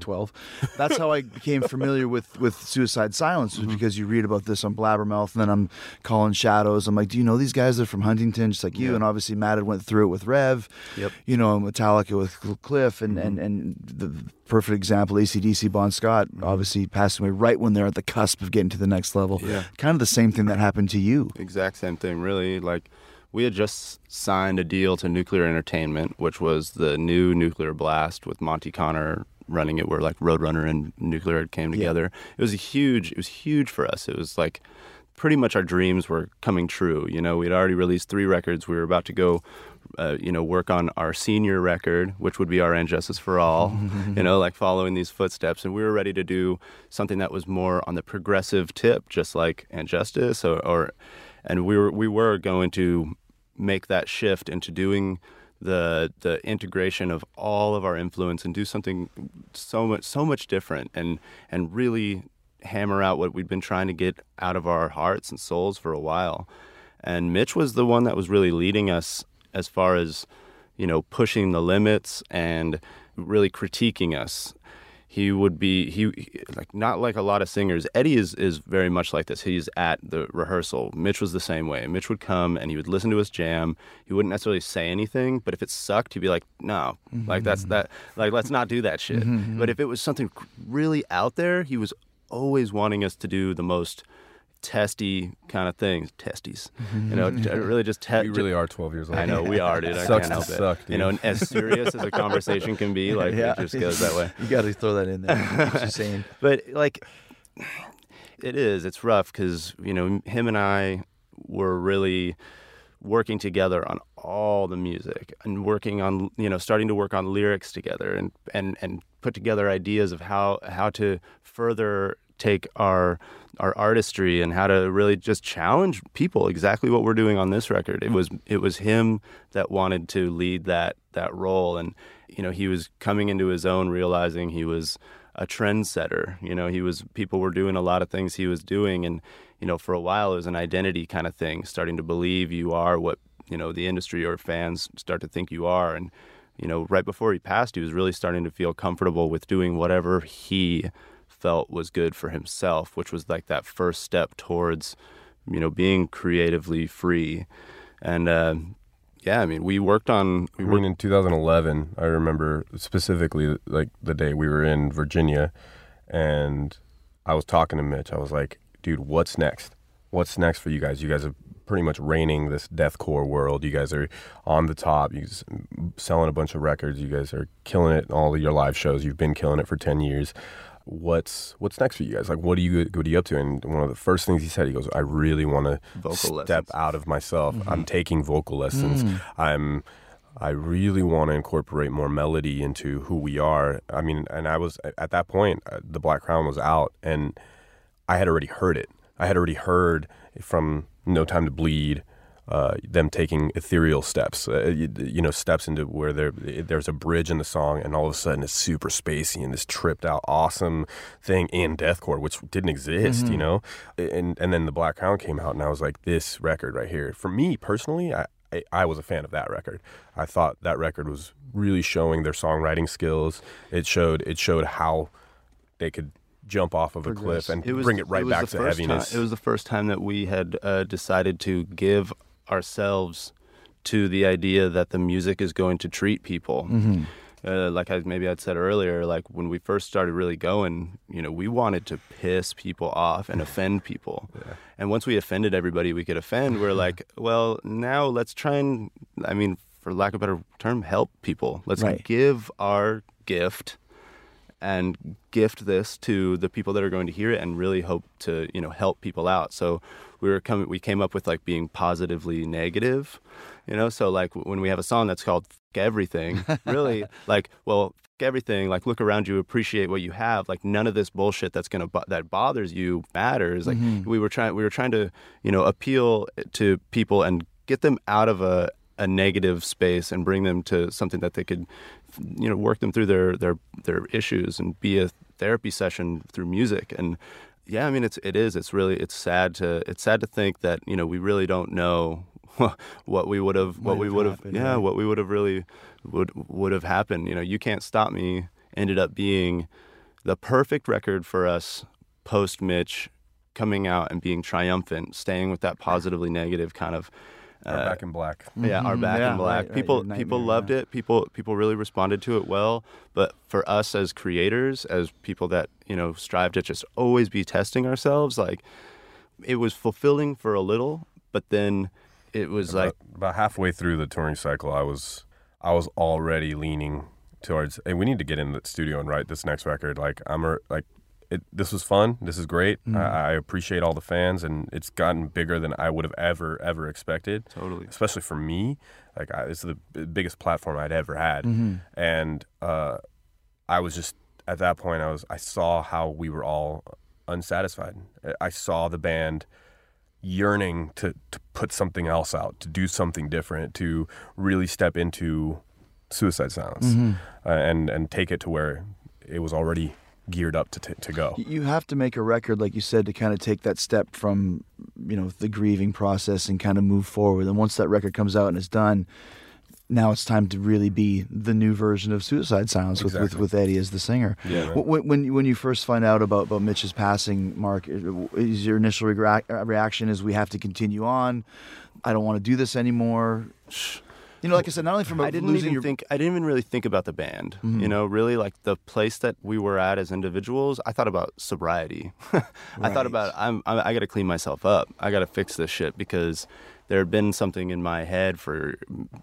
twelve. That's how I became familiar with, with Suicide Silence, was mm-hmm. because you read about this on Blabbermouth, and then I'm calling Shadows. I'm like, do you know these guys? They're from Huntington, just like you. Yeah. And obviously, Matt had went through it with Rev, yep. you know, Metallica with Cliff, and, mm-hmm. and, and the perfect example, A C D C, Bon Scott, mm-hmm. obviously passed away right when they're at the cusp of getting to the next level. Yeah. Kind of the same thing that happened to you. Exact same thing, really. Like, we had just signed a deal to Nuclear Entertainment, which was the new Nuclear Blast with Monty Connor running it, where like Roadrunner and Nuclear came together. Yeah. It was a huge, it was huge for us. It was like pretty much our dreams were coming true. You know, we'd already released three records. We were about to go, uh, you know, work on our senior record, which would be our And Justice for All, you know, like following these footsteps. And we were ready to do something that was more on the progressive tip, just like And Justice, or, or and we were, we were going to make that shift into doing the the integration of all of our influence and do something so much so much different, and and really hammer out what we'd been trying to get out of our hearts and souls for a while. And Mitch was the one that was really leading us as far as, you know, pushing the limits and really critiquing us. he would be he, he like not like a lot of singers. Eddie is is very much like this. He's at the rehearsal. Mitch was the same way. Mitch would come and he would listen to us jam. He wouldn't necessarily say anything, but if it sucked, he'd be like, "No, mm-hmm. like that's that. Like let's not do that shit." Mm-hmm. But if it was something really out there, he was always wanting us to do the most testy kind of things, testies. You know, really just test. We really are twelve years old. I know we are, dude. I Sucks can't help to it. Suck, dude. You know, and as serious as a conversation can be, like yeah. it just goes that way. You got to throw that in there. What you're saying, but like, it is. It's rough because you know him and I were really working together on all the music and working on you know starting to work on lyrics together and and and put together ideas of how how to further take our our artistry and how to really just challenge people, exactly what we're doing on this record. It was it was him that wanted to lead that that role, and you know he was coming into his own, realizing he was a trendsetter. You know he was people were doing a lot of things he was doing, and you know for a while it was an identity kind of thing, starting to believe you are what you know the industry or fans start to think you are. And you know right before he passed, he was really starting to feel comfortable with doing whatever he felt was good for himself, which was like that first step towards, you know, being creatively free. And uh, yeah, I mean, we worked on. We I mean, worked in two thousand eleven. I remember specifically, like the day we were in Virginia, and I was talking to Mitch. I was like, "Dude, what's next? What's next for you guys? You guys are pretty much reigning this deathcore world. You guys are on the top. You're selling a bunch of records. You guys are killing it in all of your live shows. You've been killing it for ten years." What's what's next for you guys? Like, what are you what are you up to? And one of the first things he said, he goes, "I really want to step lessons. out of myself. Mm-hmm. I'm taking vocal lessons. Mm. I'm I really want to incorporate more melody into who we are." I mean, and I was at that point, the Black Crown was out, and I had already heard it. I had already heard from No Time to Bleed. Uh, them taking ethereal steps, uh, you, you know, steps into where there there's a bridge in the song, and all of a sudden it's super spacey and this tripped out awesome thing in deathcore, which didn't exist, mm-hmm. you know. And and then the Black Crown came out, and I was like, this record right here. For me personally, I, I I was a fan of that record. I thought that record was really showing their songwriting skills. It showed it showed how they could jump off of a cliff and it was, bring it right it back to heaviness. Time, it was the first time that we had uh, decided to give ourselves to the idea that the music is going to treat people. Mm-hmm. Uh, like I, maybe I'd said earlier, like when we first started really going, you know, we wanted to piss people off and offend people. Yeah. And once we offended everybody we could offend, we're like, well, now let's try and, I mean, for lack of a better term, help people. Let's right. give our gift and gift this to the people that are going to hear it and really hope to, you know, help people out. So we were coming, we came up with like being positively negative, you know? So like when we have a song that's called F*** Everything, really like, well, F*** everything, like look around you, appreciate what you have. Like none of this bullshit that's going to, bo- that bothers you matters. Like mm-hmm. we were trying, we were trying to, you know, appeal to people and get them out of a, a negative space and bring them to something that they could, you know, work them through their, their, their issues and be a therapy session through music. And yeah, I mean, it's, it is, it's really, it's sad to, it's sad to think that, you know, we really don't know what we would have, what we would have, yeah, what we would have really would, would have happened. You know, You Can't Stop Me ended up being the perfect record for us post Mitch coming out and being triumphant, staying with that positively negative kind of, Our uh, Back in Black. Yeah, Our Back yeah, in Black. Right, people right, people loved yeah. it. People people really responded to it well. But for us as creators, as people that, you know, strive to just always be testing ourselves, like it was fulfilling for a little, but then it was about, like about halfway through the touring cycle, I was I was already leaning towards, hey, we need to get in the studio and write this next record. Like I'm a, like It, this was fun. This is great. Mm. I, I appreciate all the fans, and it's gotten bigger than I would have ever, ever expected. Totally. Especially for me. Like, I, it's the biggest platform I'd ever had. Mm-hmm. And uh, I was just, at that point, I was, I saw how we were all unsatisfied. I saw the band yearning to, to put something else out, to do something different, to really step into Suicide Silence mm-hmm. uh, and, and take it to where it was already geared up to t- to go. You have to make a record, like you said, to kind of take that step from, you know, the grieving process and kind of move forward. And once that record comes out and it's done, now it's time to really be the new version of Suicide Silence exactly. with, with with Eddie as the singer. Yeah, right. when, when when you first find out about, about Mitch's passing, Mark, is your initial re- reaction is we have to continue on? I don't want to do this anymore. You know, like I said, not only from a I didn't even your... think I didn't even really think about the band. Mm-hmm. You know, really like the place that we were at as individuals. I thought about sobriety. Right. I thought about I'm I, I got to clean myself up. I got to fix this shit because there had been something in my head for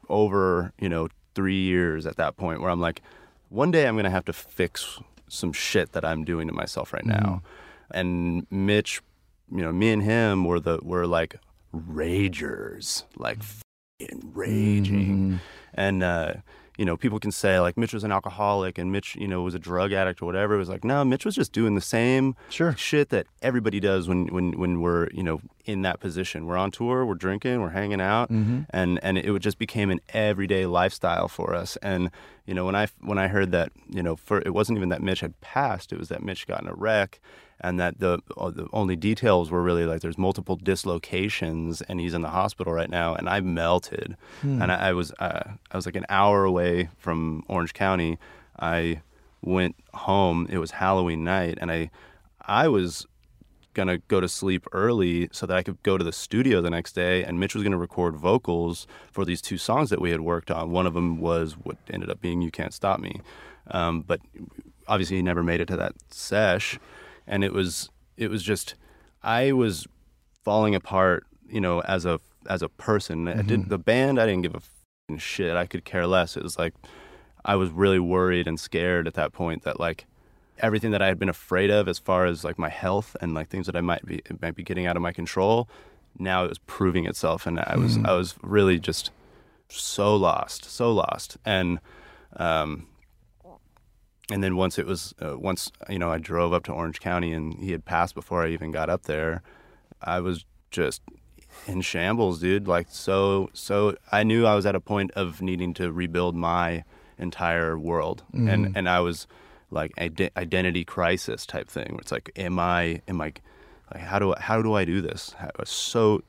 over you know three years at that point where I'm like, one day I'm gonna have to fix some shit that I'm doing to myself right now. Mm-hmm. And Mitch, you know, me and him were the were like ragers, like. Enraging. Mm-hmm. And uh you know, people can say like Mitch was an alcoholic and Mitch, you know, was a drug addict or whatever. It was like, no, Mitch was just doing the same sure. shit that everybody does when when when we're, you know, in that position. We're on tour, we're drinking, we're hanging out, mm-hmm. and and it just became an everyday lifestyle for us. And you know, when I when I heard that, you know, for it wasn't even that Mitch had passed, it was that Mitch got in a wreck. And that the, the only details were really like there's multiple dislocations and he's in the hospital right now. And I melted, hmm. and I, I was uh, I was like an hour away from Orange County. I went home. It was Halloween night, and I I was gonna go to sleep early so that I could go to the studio the next day. And Mitch was gonna record vocals for these two songs that we had worked on. One of them was what ended up being "You Can't Stop Me," um, but obviously he never made it to that sesh. And it was, it was just, I was falling apart, you know, as a as a person. Mm-hmm. I did, the band, I didn't give a f***ing shit. I could care less. It was like, I was really worried and scared at that point that like everything that I had been afraid of, as far as like my health and like things that I might be might be getting out of my control, now it was proving itself. And I was mm-hmm. I was really just so lost, so lost. And um, And then once it was, uh, once, you know, I drove up to Orange County and he had passed before I even got up there, I was just in shambles, dude. Like, so, so I knew I was at a point of needing to rebuild my entire world. Mm-hmm. And, and I was like ide- identity crisis type thing where it's like, am I, am I, like, how do I, how do I do this? How, so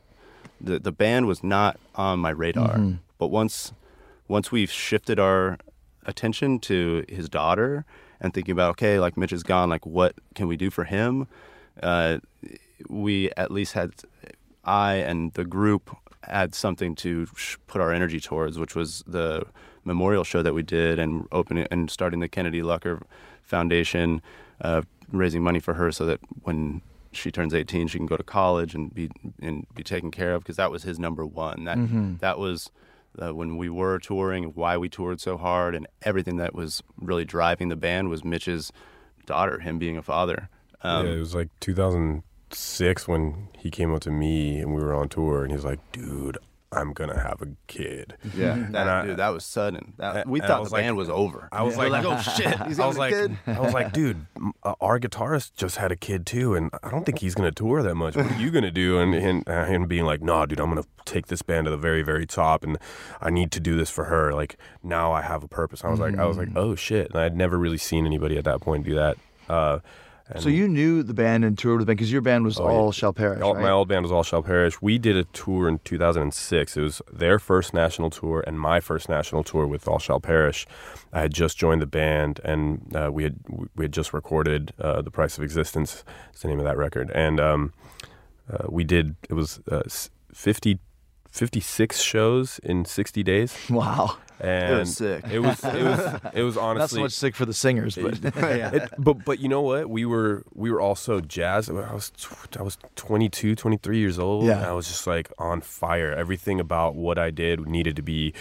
the, the band was not on my radar, mm-hmm. but once, once we've shifted our attention to his daughter and thinking about, okay, like Mitch is gone, like what can we do for him? Uh, we at least had, I and the group had something to put our energy towards, which was the memorial show that we did and opening and starting the Kennedy Lucker Foundation, uh, raising money for her so that when she turns eighteen, she can go to college and be and be taken care of, because that was his number one. That mm-hmm. that was. Uh, when we were touring, why we toured so hard, and everything that was really driving the band was Mitch's daughter, him being a father. Um, yeah, it was like two thousand six when he came up to me and we were on tour, and he's like, "Dude, I'm gonna have a kid." Yeah, that, and I, dude, that was sudden. That, we thought the like, band was over. I was yeah. like, "Oh shit, he's having I was a like, kid." I was like, "Dude, uh, our guitarist just had a kid too, and I don't think he's gonna tour that much. What are you gonna do?" And, and uh, him being like, "Nah, dude, I'm gonna take this band to the very, very top, and I need to do this for her. Like now, I have a purpose." I was mm-hmm. like, I was like, "Oh shit," and I'd never really seen anybody at that point do that. Uh, And so you knew the band and toured with the band, because your band was oh, all Shall Perish, all, right? My old band was all Shall Perish. We did a tour in two thousand six. It was their first national tour and my first national tour with All Shall Perish. I had just joined the band, and uh, we had we had just recorded uh, "The Price of Existence." It's the name of that record, and um, uh, we did. It was uh, fifty, fifty-six shows in sixty days. Wow. And it was sick. It was, it was, it was honestly not so much sick for the singers, but it, yeah. it, but but you know what? We were we were also jazzed. I was I was twenty-two, twenty-three years old. Yeah. And I was just like on fire. Everything about what I did needed to be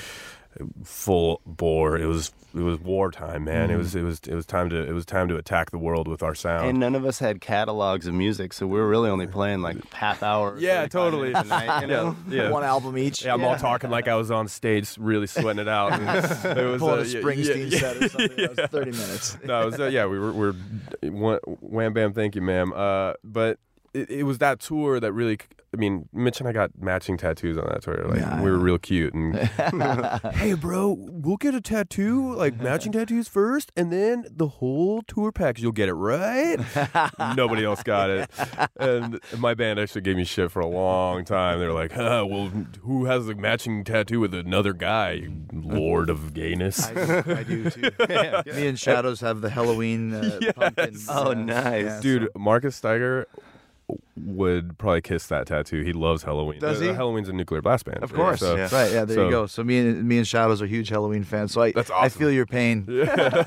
full bore. It was it was wartime, man. Mm. It was it was it was time to it was time to attack the world with our sound. And none of us had catalogs of music, so we were really only playing like half hour. Yeah, totally. Night, you know? yeah. Yeah. One album each. Yeah, I'm yeah. all talking like I was on stage, really sweating it out. It was pulling uh, a Springsteen yeah, yeah, set or something. Yeah. That was thirty minutes. No, it was, uh, yeah, we were, we were wham bam, thank you, ma'am. Uh, but. it, it was that tour that really, I mean, Mitch and I got matching tattoos on that tour. Like, nah, we were real cute. And hey, bro, we'll get a tattoo, like matching tattoos first, and then the whole tour package, you'll get it, right? Nobody else got it. And my band actually gave me shit for a long time. They were like, huh, well, who has a matching tattoo with another guy, you lord of gayness? I, I do, too. Yeah. Me and Shadows have the Halloween uh, yes. pumpkin. Oh, nice. Yeah, dude, so. Marcus Steiger would probably kiss that tattoo. He loves Halloween. Does he? Halloween's a Nuclear Blast band. Of course. Yeah, so, yeah. Right, yeah, there so, you go. So me and me and Shadows are huge Halloween fans. So I that's awesome. I feel your pain. Yeah.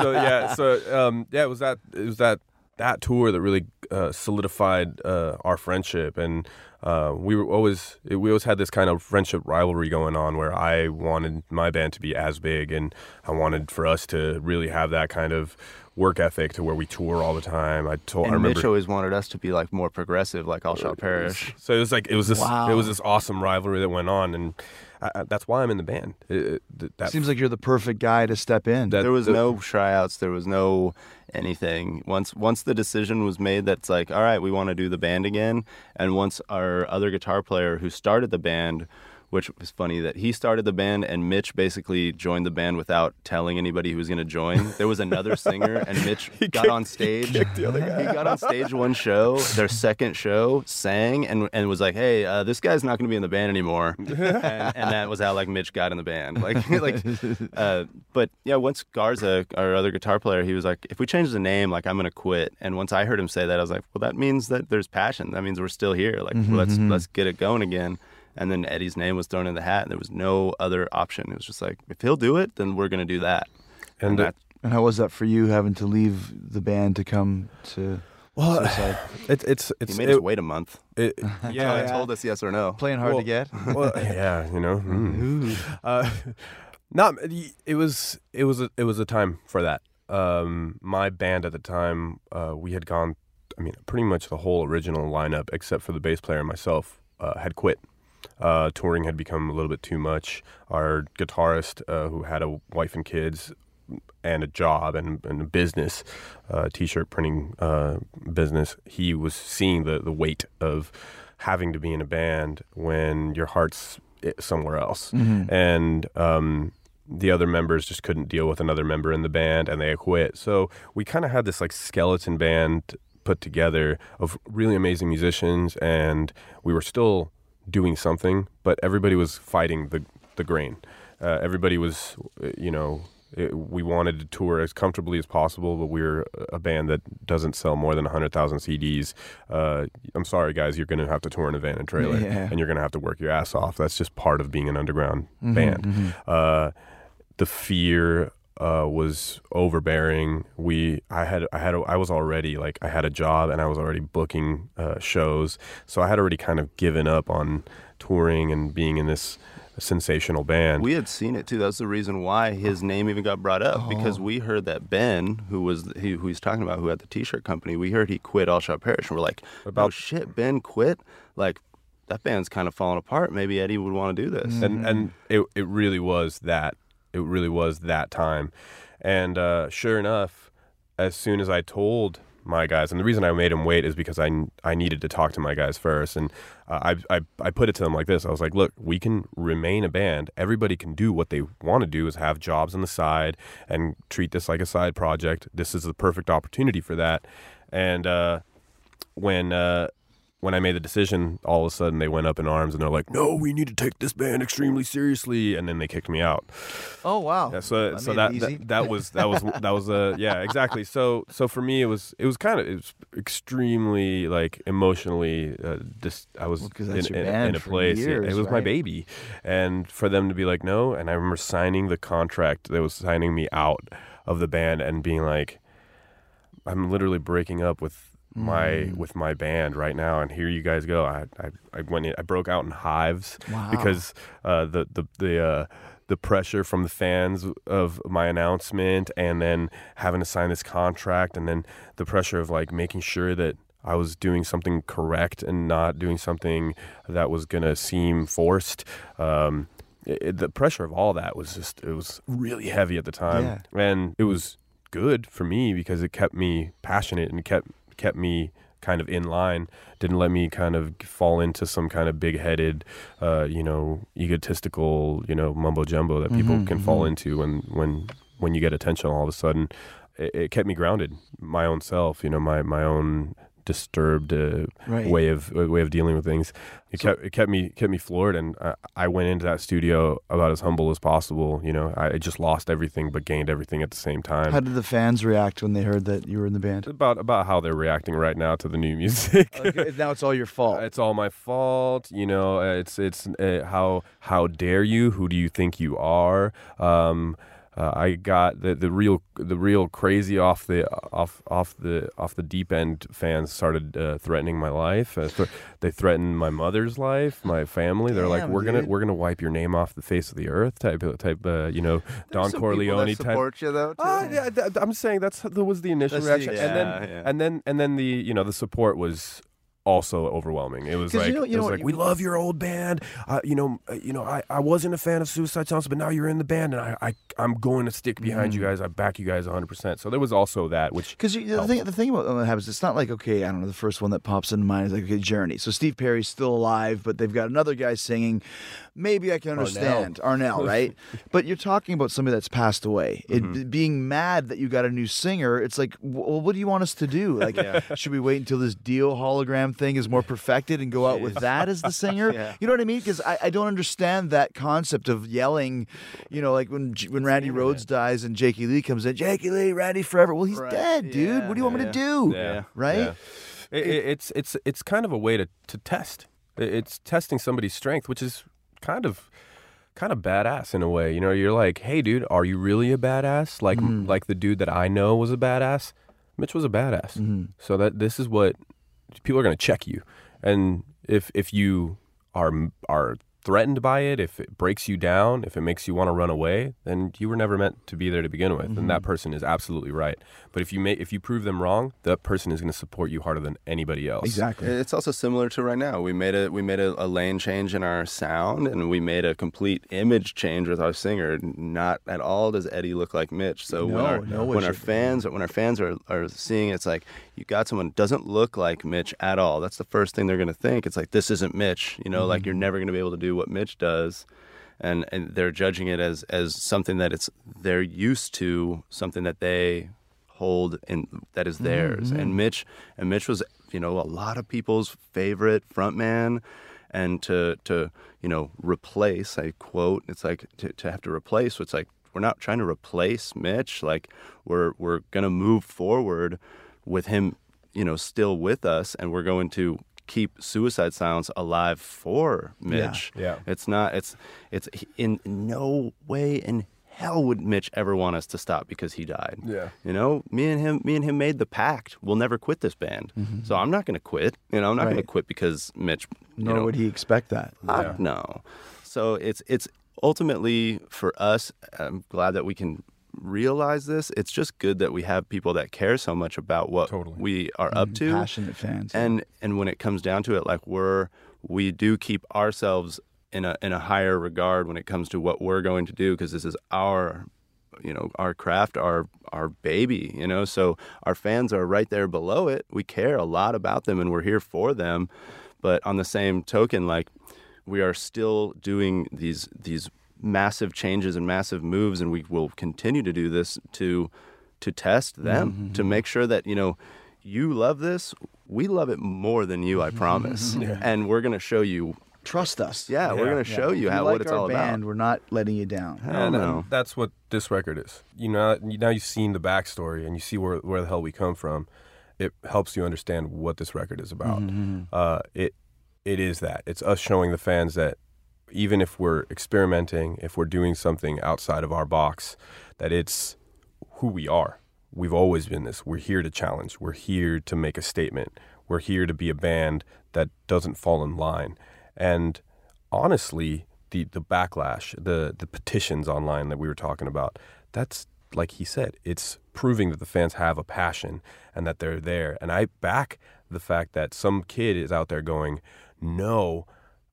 so yeah, so um yeah, it was that it was that that tour that really uh, solidified uh, our friendship, and uh, we were always we always had this kind of friendship rivalry going on where I wanted my band to be as big, and I wanted for us to really have that kind of work ethic to where we tour all the time. I told and I remember Mitch always wanted us to be like more progressive, like All Shall Perish. So it was like it was this wow. it was this awesome rivalry that went on, and I, I, that's why I'm in the band. It, it, that, Seems like you're the perfect guy to step in. That, there was the, no tryouts. There was no anything. Once once the decision was made that's like, all right, we want to do the band again. And once our other guitar player who started the band, which was funny that he started the band and Mitch basically joined the band without telling anybody who was going to join. There was another singer, and Mitch got kicked, on stage. He, the other guy. He got on stage one show, their second show, sang, and and was like, "Hey, uh, this guy's not going to be in the band anymore." and, and that was how like Mitch got in the band. Like, like, uh, but yeah, once Garza, our other guitar player, he was like, "If we change the name, like I'm going to quit." And once I heard him say that, I was like, "Well, that means that there's passion. That means we're still here. Like, mm-hmm, let's mm-hmm. let's get it going again." And then Eddie's name was thrown in the hat, and there was no other option. It was just like, if he'll do it, then we're going to do that. And, and, that, uh, and how was that for you, having to leave the band to come to well, Suicide? It, it's, it's, he made it, us wait a month. It, yeah, yeah, told us yes or no. Playing hard well, to get? Well, yeah, you know. Mm. Uh, not, it was it was, a, it was a time for that. Um, my band at the time, uh, we had gone, I mean, pretty much the whole original lineup, except for the bass player and myself, uh, had quit. Uh, touring had become a little bit too much. Our guitarist, uh, who had a wife and kids and a job and, and a business, uh, t-shirt printing uh, business, he was seeing the, the weight of having to be in a band when your heart's somewhere else. Mm-hmm. And um, the other members just couldn't deal with another member in the band, and they quit. So we kind of had this like skeleton band put together of really amazing musicians, and we were still doing something, but everybody was fighting the the grain. Uh, everybody was, you know, it, we wanted to tour as comfortably as possible, but we we're a band that doesn't sell more than one hundred thousand C Ds. Uh, I'm sorry, guys, you're going to have to tour in a van and trailer, yeah. and you're going to have to work your ass off. That's just part of being an underground mm-hmm, band. Mm-hmm. Uh, the fear uh, was overbearing. We, I had, I had, a, I was already like, I had a job and I was already booking uh, shows, so I had already kind of given up on touring and being in this sensational band. We had seen it too. That's the reason why his name even got brought up, oh. because we heard that Ben, who was he, who he's talking about, who had the T-shirt company, we heard he quit All Shall Perish, and we're like, about oh, shit, Ben quit, like. That band's kind of falling apart. Maybe Eddie would want to do this, mm-hmm. and and it it really was that. It really was that time. And uh, sure enough, as soon as I told my guys, and the reason I made them wait is because I, I needed to talk to my guys first. And uh, I, I I put it to them like this. I was like, look, we can remain a band. Everybody can do what they want to do, is have jobs on the side and treat this like a side project. This is the perfect opportunity for that. And uh, when... Uh, When I made the decision, all of a sudden they went up in arms and they're like, "No, we need to take this band extremely seriously," and then they kicked me out. Oh wow! Yeah, so that so that, that that was that was that was a uh, yeah exactly. So so for me it was it was kind of it was extremely like emotionally uh, just I was well, in, in, in a place. Years, it, it was right? my baby, and for them to be like no, and I remember signing the contract that was signing me out of the band and being like, I'm literally breaking up with. my with my band right now, and here you guys go. I I, I went in, I broke out in hives wow. because uh, the the the uh, the pressure from the fans of my announcement, and then having to sign this contract, and then the pressure of like making sure that I was doing something correct and not doing something that was gonna seem forced. Um, it, it, the pressure of all that was just it was really heavy at the time, yeah. and it was good for me because it kept me passionate and kept. kept me kind of in line, didn't let me kind of fall into some kind of big-headed, uh, you know, egotistical, you know, mumbo-jumbo that people mm-hmm, can mm-hmm. fall into when, when, when you get attention all of a sudden. It, it kept me grounded, my own self, you know, my, my own disturbed uh, right. way of way of dealing with things. It so, kept it kept me kept me floored, and I, I went into that studio about as humble as possible. You know, I just lost everything but gained everything at the same time. How did the fans react when they heard that you were in the band? About about how they're reacting right now to the new music. Okay, now it's all your fault. It's all my fault. You know, it's it's uh, how how dare you? Who do you think you are? Um, Uh, I got the, the real the real crazy off the off off the off the deep end fans started uh, threatening my life. Uh, th- they threatened my mother's life, my family. They're like, we're dude. gonna we're gonna wipe your name off the face of the earth. Type type uh, you know, Don Corleone type. Support you though. Too. Uh, yeah, th- I'm saying that's that was the initial that's reaction, the, yeah, and then yeah. and then and then the you know the support was also overwhelming. It was like, you know, you it was know, like you, we love your old band. Uh, you know, uh, you know, I, I wasn't a fan of Suicide Silence, but now you're in the band, and I, I I'm going to stick behind mm-hmm. you guys. I back you guys one hundred percent. So there was also that, which because you know, the thing the thing about what happens, it's not like okay, I don't know, the first one that pops into mind is like okay, Journey. So Steve Perry's still alive, but they've got another guy singing. Maybe I can understand Arnell, Arnell right? But you're talking about somebody that's passed away. Mm-hmm. It being mad that you got a new singer. It's like, well, what do you want us to do? Like, yeah. should we wait until this Dio hologram thing is more perfected and go out with that as the singer? Yeah. You know what I mean? Because I, I don't understand that concept of yelling, you know, like when when Randy Rhoads dies and Jakey Lee comes in, Jakey Lee, Randy forever. Well, he's right. dead, dude. Yeah. What do you want yeah. me to do? Yeah. Right? Yeah. It, it, it's it's it's kind of a way to, to test. It's testing somebody's strength, which is kind of kind of badass in a way. You know, you're like, hey, dude, are you really a badass? Like, mm. like the dude that I know was a badass. Mitch was a badass. Mm. So that this is what... people are going to check you, and if if you are are threatened by it, if it breaks you down, if it makes you want to run away, then you were never meant to be there to begin with, mm-hmm. and that person is absolutely right. But if you make if you prove them wrong, that person is going to support you harder than anybody else. Exactly. It's also similar to right now. We made a we made a, a lane change in our sound, and we made a complete image change with our singer. Not at all does Eddie look like Mitch. So no, when our no, when our fans when our fans are are seeing it, it's like, you got someone who doesn't look like Mitch at all. That's the first thing they're going to think. It's like, this isn't Mitch. You know, mm-hmm. like you're never going to be able to do what Mitch does. And and they're judging it as as something that it's they're used to, something that they hold and that is theirs. Mm-hmm. And Mitch and Mitch was, you know, a lot of people's favorite frontman. And to to, you know, replace, I quote, it's like to, to have to replace, it's like, we're not trying to replace Mitch. Like we're we're gonna move forward with him, you know, still with us, and we're going to keep Suicide Silence alive for Mitch. Yeah, yeah. It's not, it's, it's in no way in hell would Mitch ever want us to stop because he died. Yeah. You know, me and him, me and him made the pact. We'll never quit this band. Mm-hmm. So I'm not going to quit, you know, I'm not right. going to quit because Mitch, you nor know, would he expect that. I, yeah. No. So it's, it's ultimately for us, I'm glad that we can realize this. It's just good that we have people that care so much about what totally. we are up to. Passionate fans. And and when it comes down to it, like we're we do keep ourselves in a in a higher regard when it comes to what we're going to do, because this is our, you know, our craft, our our baby, you know. So our fans are right there below it. We care a lot about them and we're here for them. But on the same token, like we are still doing these these massive changes and massive moves, and we will continue to do this to to test them, mm-hmm. to make sure that, you know, you love this, we love it more than you, I promise. Yeah. And we're going to show you, trust us. Yeah, yeah. We're going to yeah. show you, you how like what it's all band, about. We're not letting you down. I don't know. That's what this record is. You know, now you've seen the backstory and you see where where the hell we come from. It helps you understand what this record is about. Mm-hmm. Uh, it it is that. It's us showing the fans that even if we're experimenting, if we're doing something outside of our box, that it's who we are. We've always been this. We're here to challenge. We're here to make a statement. We're here to be a band that doesn't fall in line. And honestly, the, the backlash, the, the petitions online that we were talking about, that's, like he said, it's proving that the fans have a passion and that they're there. And I back the fact that some kid is out there going, no,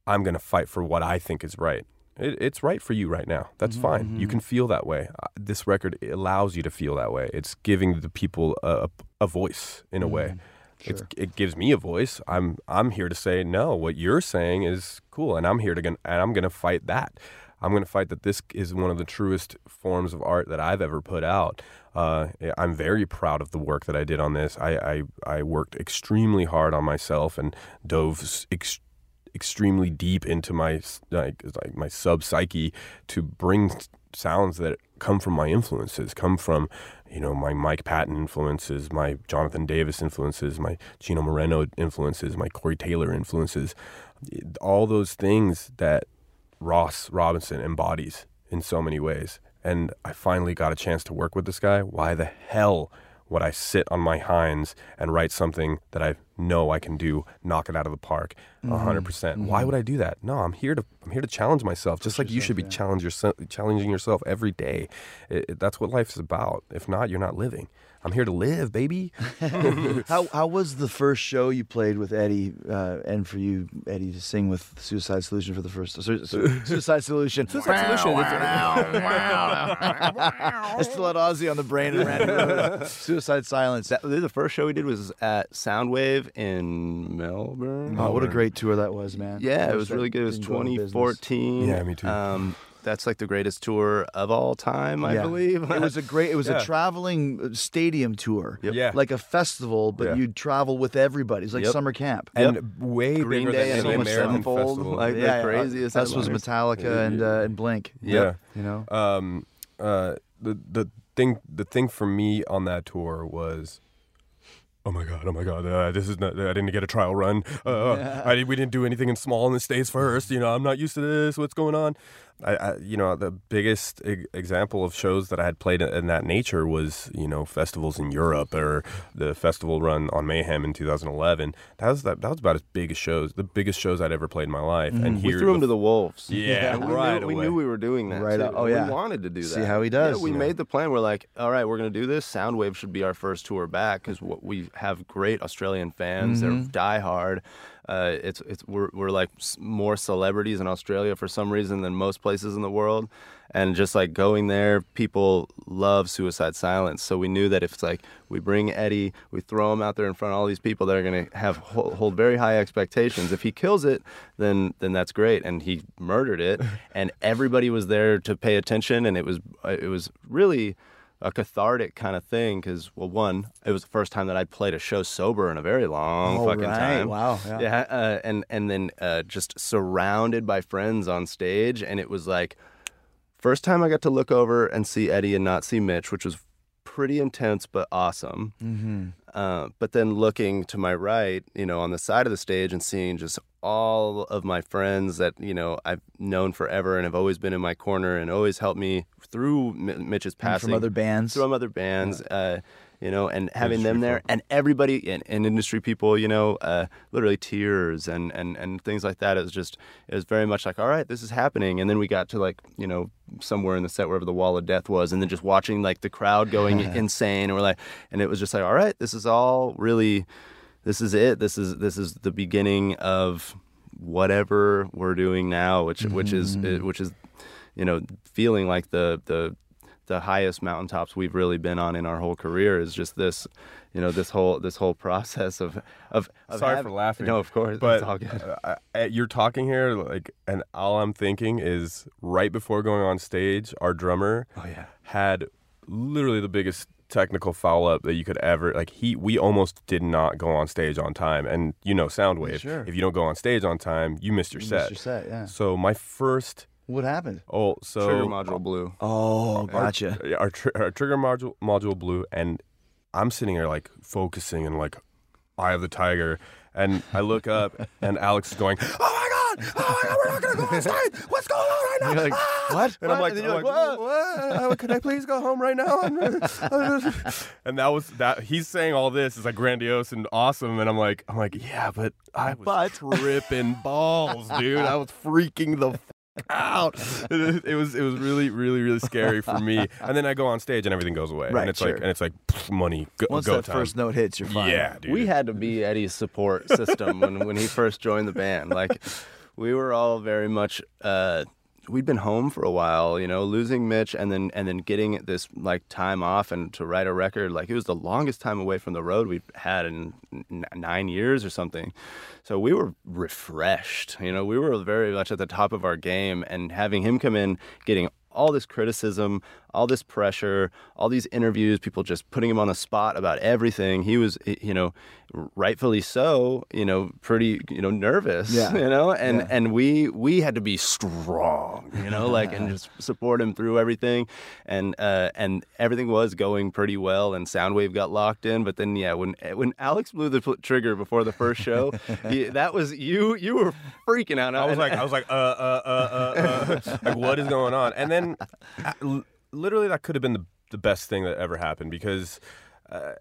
I'm going to fight for what I think is right. It, it's right for you right now. That's mm-hmm. fine. You can feel that way. This record allows you to feel that way. It's giving the people a, a voice in a mm-hmm. way. Sure. It's, it gives me a voice. I'm I'm here to say, no, what you're saying is cool, and I'm here to and I'm going to fight that. I'm going to fight that this is one of the truest forms of art that I've ever put out. Uh, I'm very proud of the work that I did on this. I I, I worked extremely hard on myself and dove ex- extremely deep into my like, like my sub-psyche to bring sounds that come from my influences, come from, you know, my Mike Patton influences, my Jonathan Davis influences, my Chino Moreno influences, my Corey Taylor influences, all those things that Ross Robinson embodies in so many ways. And I finally got a chance to work with this guy. Why the hell would I sit on my hinds and write something that I know I can do, knock it out of the park, one hundred percent? Mm-hmm. Why would I do that? No, I'm here to I'm here to challenge myself, just like you should be yeah. challenge yourself, challenging yourself every day. It, it, that's what life's about. If not, you're not living. I'm here to live, baby. how how was the first show you played with Eddie, uh, and for you, Eddie, to sing with Suicide Solution for the first su- su- Suicide Solution? Suicide Solution. I still had Ozzy on the brain and ran Suicide Silence. That, the first show we did was at Soundwave in Melbourne. Oh, what a great tour that was, man. Yeah, it was really good. It was twenty fourteen. Yeah, me too. Um, That's like the greatest tour of all time, I yeah. believe. It was a great, it was yeah. a traveling stadium tour. Yep. Yeah. Like a festival, but yeah. you'd travel with everybody. It's like yep. summer camp. And yep. way Green bigger Day than any American Sevenfold. Festival. Like yeah, the craziest. That was Metallica yeah. and uh, and Blink. Yeah. yeah. You know? Um, uh, the, the, thing, the thing for me on that tour was... Oh my God! Oh my God! Uh, this is not. I didn't get a trial run. Uh, yeah. I we didn't do anything in small in the States first. You know, I'm not used to this. What's going on? I, I you know, the biggest e- example of shows that I had played in, in that nature was, you know, festivals in Europe or the festival run on Mayhem in two thousand eleven. That was that, that was about as big as shows, the biggest shows I'd ever played in my life. Mm-hmm. And here, we threw him to the wolves. Yeah, yeah. right. We knew, away. we knew we were doing that. Right. Too. Oh yeah. We wanted to do that. See how he does. Yeah, we yeah. made the plan. We're like, all right, we're gonna do this. Soundwave should be our first tour back because what we have great Australian fans. Mm-hmm. They're diehard. Uh, it's it's we're we're like more celebrities in Australia for some reason than most places in the world, and just like going there, people love Suicide Silence. So we knew that if it's like we bring Eddie, we throw him out there in front of all these people that are gonna have hold, hold very high expectations. If he kills it, then then that's great. And he murdered it, and everybody was there to pay attention, and it was it was really a cathartic kind of thing because, well, one, it was the first time that I'd played a show sober in a very long oh, fucking right. time. Wow. Yeah. yeah uh, and, and then uh, just surrounded by friends on stage. And it was like, first time I got to look over and see Eddie and not see Mitch, which was pretty intense but awesome. Mm-hmm. Uh, but then looking to my right, you know, on the side of the stage and seeing just all of my friends that, you know, I've known forever and have always been in my corner and always helped me through Mitch's passing. And from other bands. From other bands, yeah. uh, you know, and having industry them there people. And everybody and, and industry people, you know, uh, literally tears and, and, and things like that. It was just, it was very much like, all right, this is happening. And then we got to like, you know, somewhere in the set, wherever the wall of death was, and then just watching like the crowd going insane. And we're like, and it was just like, all right, this is all really, this is it. This is, this is the beginning of whatever we're doing now, which, mm-hmm. which is, which is, you know, feeling like the, the, the highest mountaintops we've really been on in our whole career is just this, you know, this whole, this whole process of, of, of sorry having, for laughing. No, of course. But it's all good. Uh, I, you're talking here like, and all I'm thinking is right before going on stage, our drummer oh, yeah. had literally the biggest technical foul up that you could ever like he we almost did not go on stage on time. And you know, Soundwave, sure. if you don't go on stage on time, you missed your you set. Missed your set yeah. So my first what happened? Oh, so trigger module blew. Oh, gotcha. Our, our, tr- our trigger module module blew, and I'm sitting here like focusing and like Eye of the Tiger, and I look up, and Alex is going, "Oh my God!" Oh my God, we're not gonna go on stage. What's going on right now? And you're like, ah! What? And I'm like, and I'm like, like what? what? what? Could I please go home right now? And that was that. He's saying all this is like grandiose and awesome, and I'm like, I'm like, yeah, but I was but. tripping balls, dude. I was freaking the f- out. It, it was it was really really really scary for me. And then I go on stage and everything goes away. Right, and it's sure. like and it's like pff, money. Go, Once go that time. First note hits, you're fine. Yeah, dude. We had to be Eddie's support system when when he first joined the band. Like, we were all very much uh, we'd been home for a while, you know, losing Mitch and then and then getting this like time off and to write a record. Like, it was the longest time away from the road we've had in n- nine years or something. So we were refreshed, you know, we were very much at the top of our game, and having him come in, getting all this criticism, all this pressure, all these interviews, people just putting him on the spot about everything. He was, you know, rightfully so, you know, pretty, you know, nervous, yeah. you know, and, yeah. and we, we had to be strong, you know, like, and just support him through everything. And, uh, and everything was going pretty well, and Soundwave got locked in. But then, yeah, when, when Alex blew the pl- trigger before the first show, he, that was, you, you were freaking out. I was and, like, I was like, uh, uh, uh, uh, uh, like, what is going on? And then, And literally, that could have been the, the best thing that ever happened, because uh,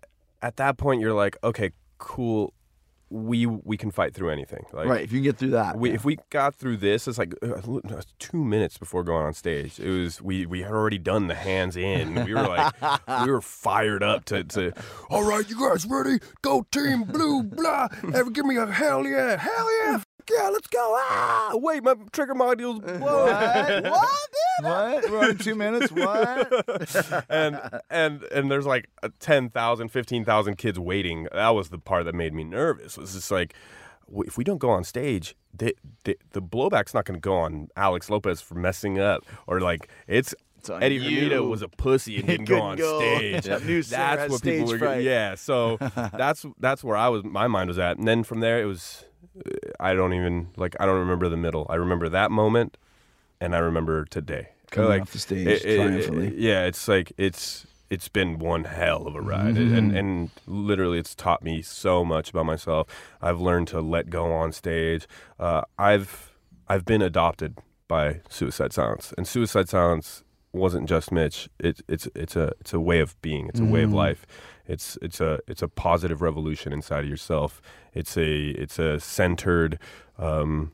at that point, you're like, okay, cool, we we can fight through anything. Like, right, if you can get through that. We, yeah. If we got through this, it's like uh, two minutes before going on stage. It was we, we had already done the hands in. We were like, we were fired up to, to, all right, you guys ready? Go Team Blue, blah. Ever give me a hell yeah, hell yeah. Yeah, let's go. Ah, wait, my trigger module's blown. What? What? What? We're on two minutes? What? and and and there's like ten thousand, fifteen thousand kids waiting. That was the part that made me nervous. It was just like, if we don't go on stage, the, the, the blowback's not going to go on Alex Lopez for messing up, or like, it's... Eddie Romita was a pussy and didn't go on go. stage. Yep. New that's what people were going yeah, so that's that's where I was my mind was at. And then from there it was I don't even like I don't remember the middle. I remember that moment and I remember today. Coming like, off the stage it, it, triumphantly. It, yeah, it's like it's it's been one hell of a ride. Mm-hmm. And and literally it's taught me so much about myself. I've learned to let go on stage. Uh, I've I've been adopted by Suicide Silence. And Suicide Silence wasn't just Mitch. It's it's it's a it's a way of being. It's a mm. way of life. It's it's a it's a positive revolution inside of yourself. It's a it's a centered um,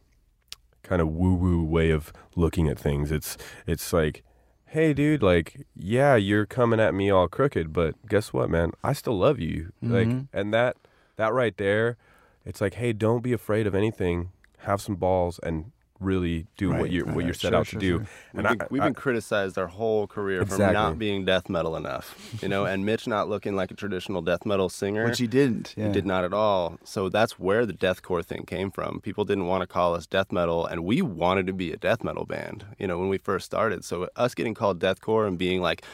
kind of woo woo way of looking at things. It's it's like, hey dude, like yeah, you're coming at me all crooked, but guess what, man? I still love you. Mm-hmm. Like, and that that right there, it's like, hey, don't be afraid of anything. Have some balls and really do right, what you're right, what you're set sure, out to sure, do. Sure. And we've, I, we've I, been criticized our whole career exactly. for not being death metal enough, you know, and Mitch not looking like a traditional death metal singer, which he didn't. Yeah. He did not at all. So that's where the deathcore thing came from. People didn't want to call us death metal, and we wanted to be a death metal band, you know, when we first started. So us getting called deathcore and being like,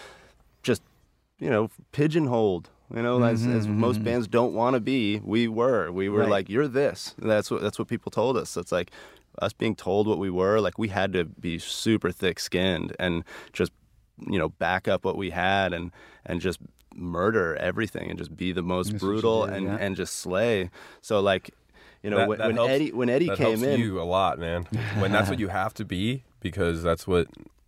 just, you know, pigeonholed. You know, mm-hmm, as, as most bands don't want to be, we were. We were right. like, you're this. That's what that's what people told us. So it's like, us being told what we were, like, we had to be super thick-skinned and just, you know, back up what we had and and just murder everything and just be the most yes, brutal did, and, yeah. and just slay. So, like, you know, that, when, that when helps, Eddie when Eddie that came helps in, you a lot, man. When that's what you have to be, because that's what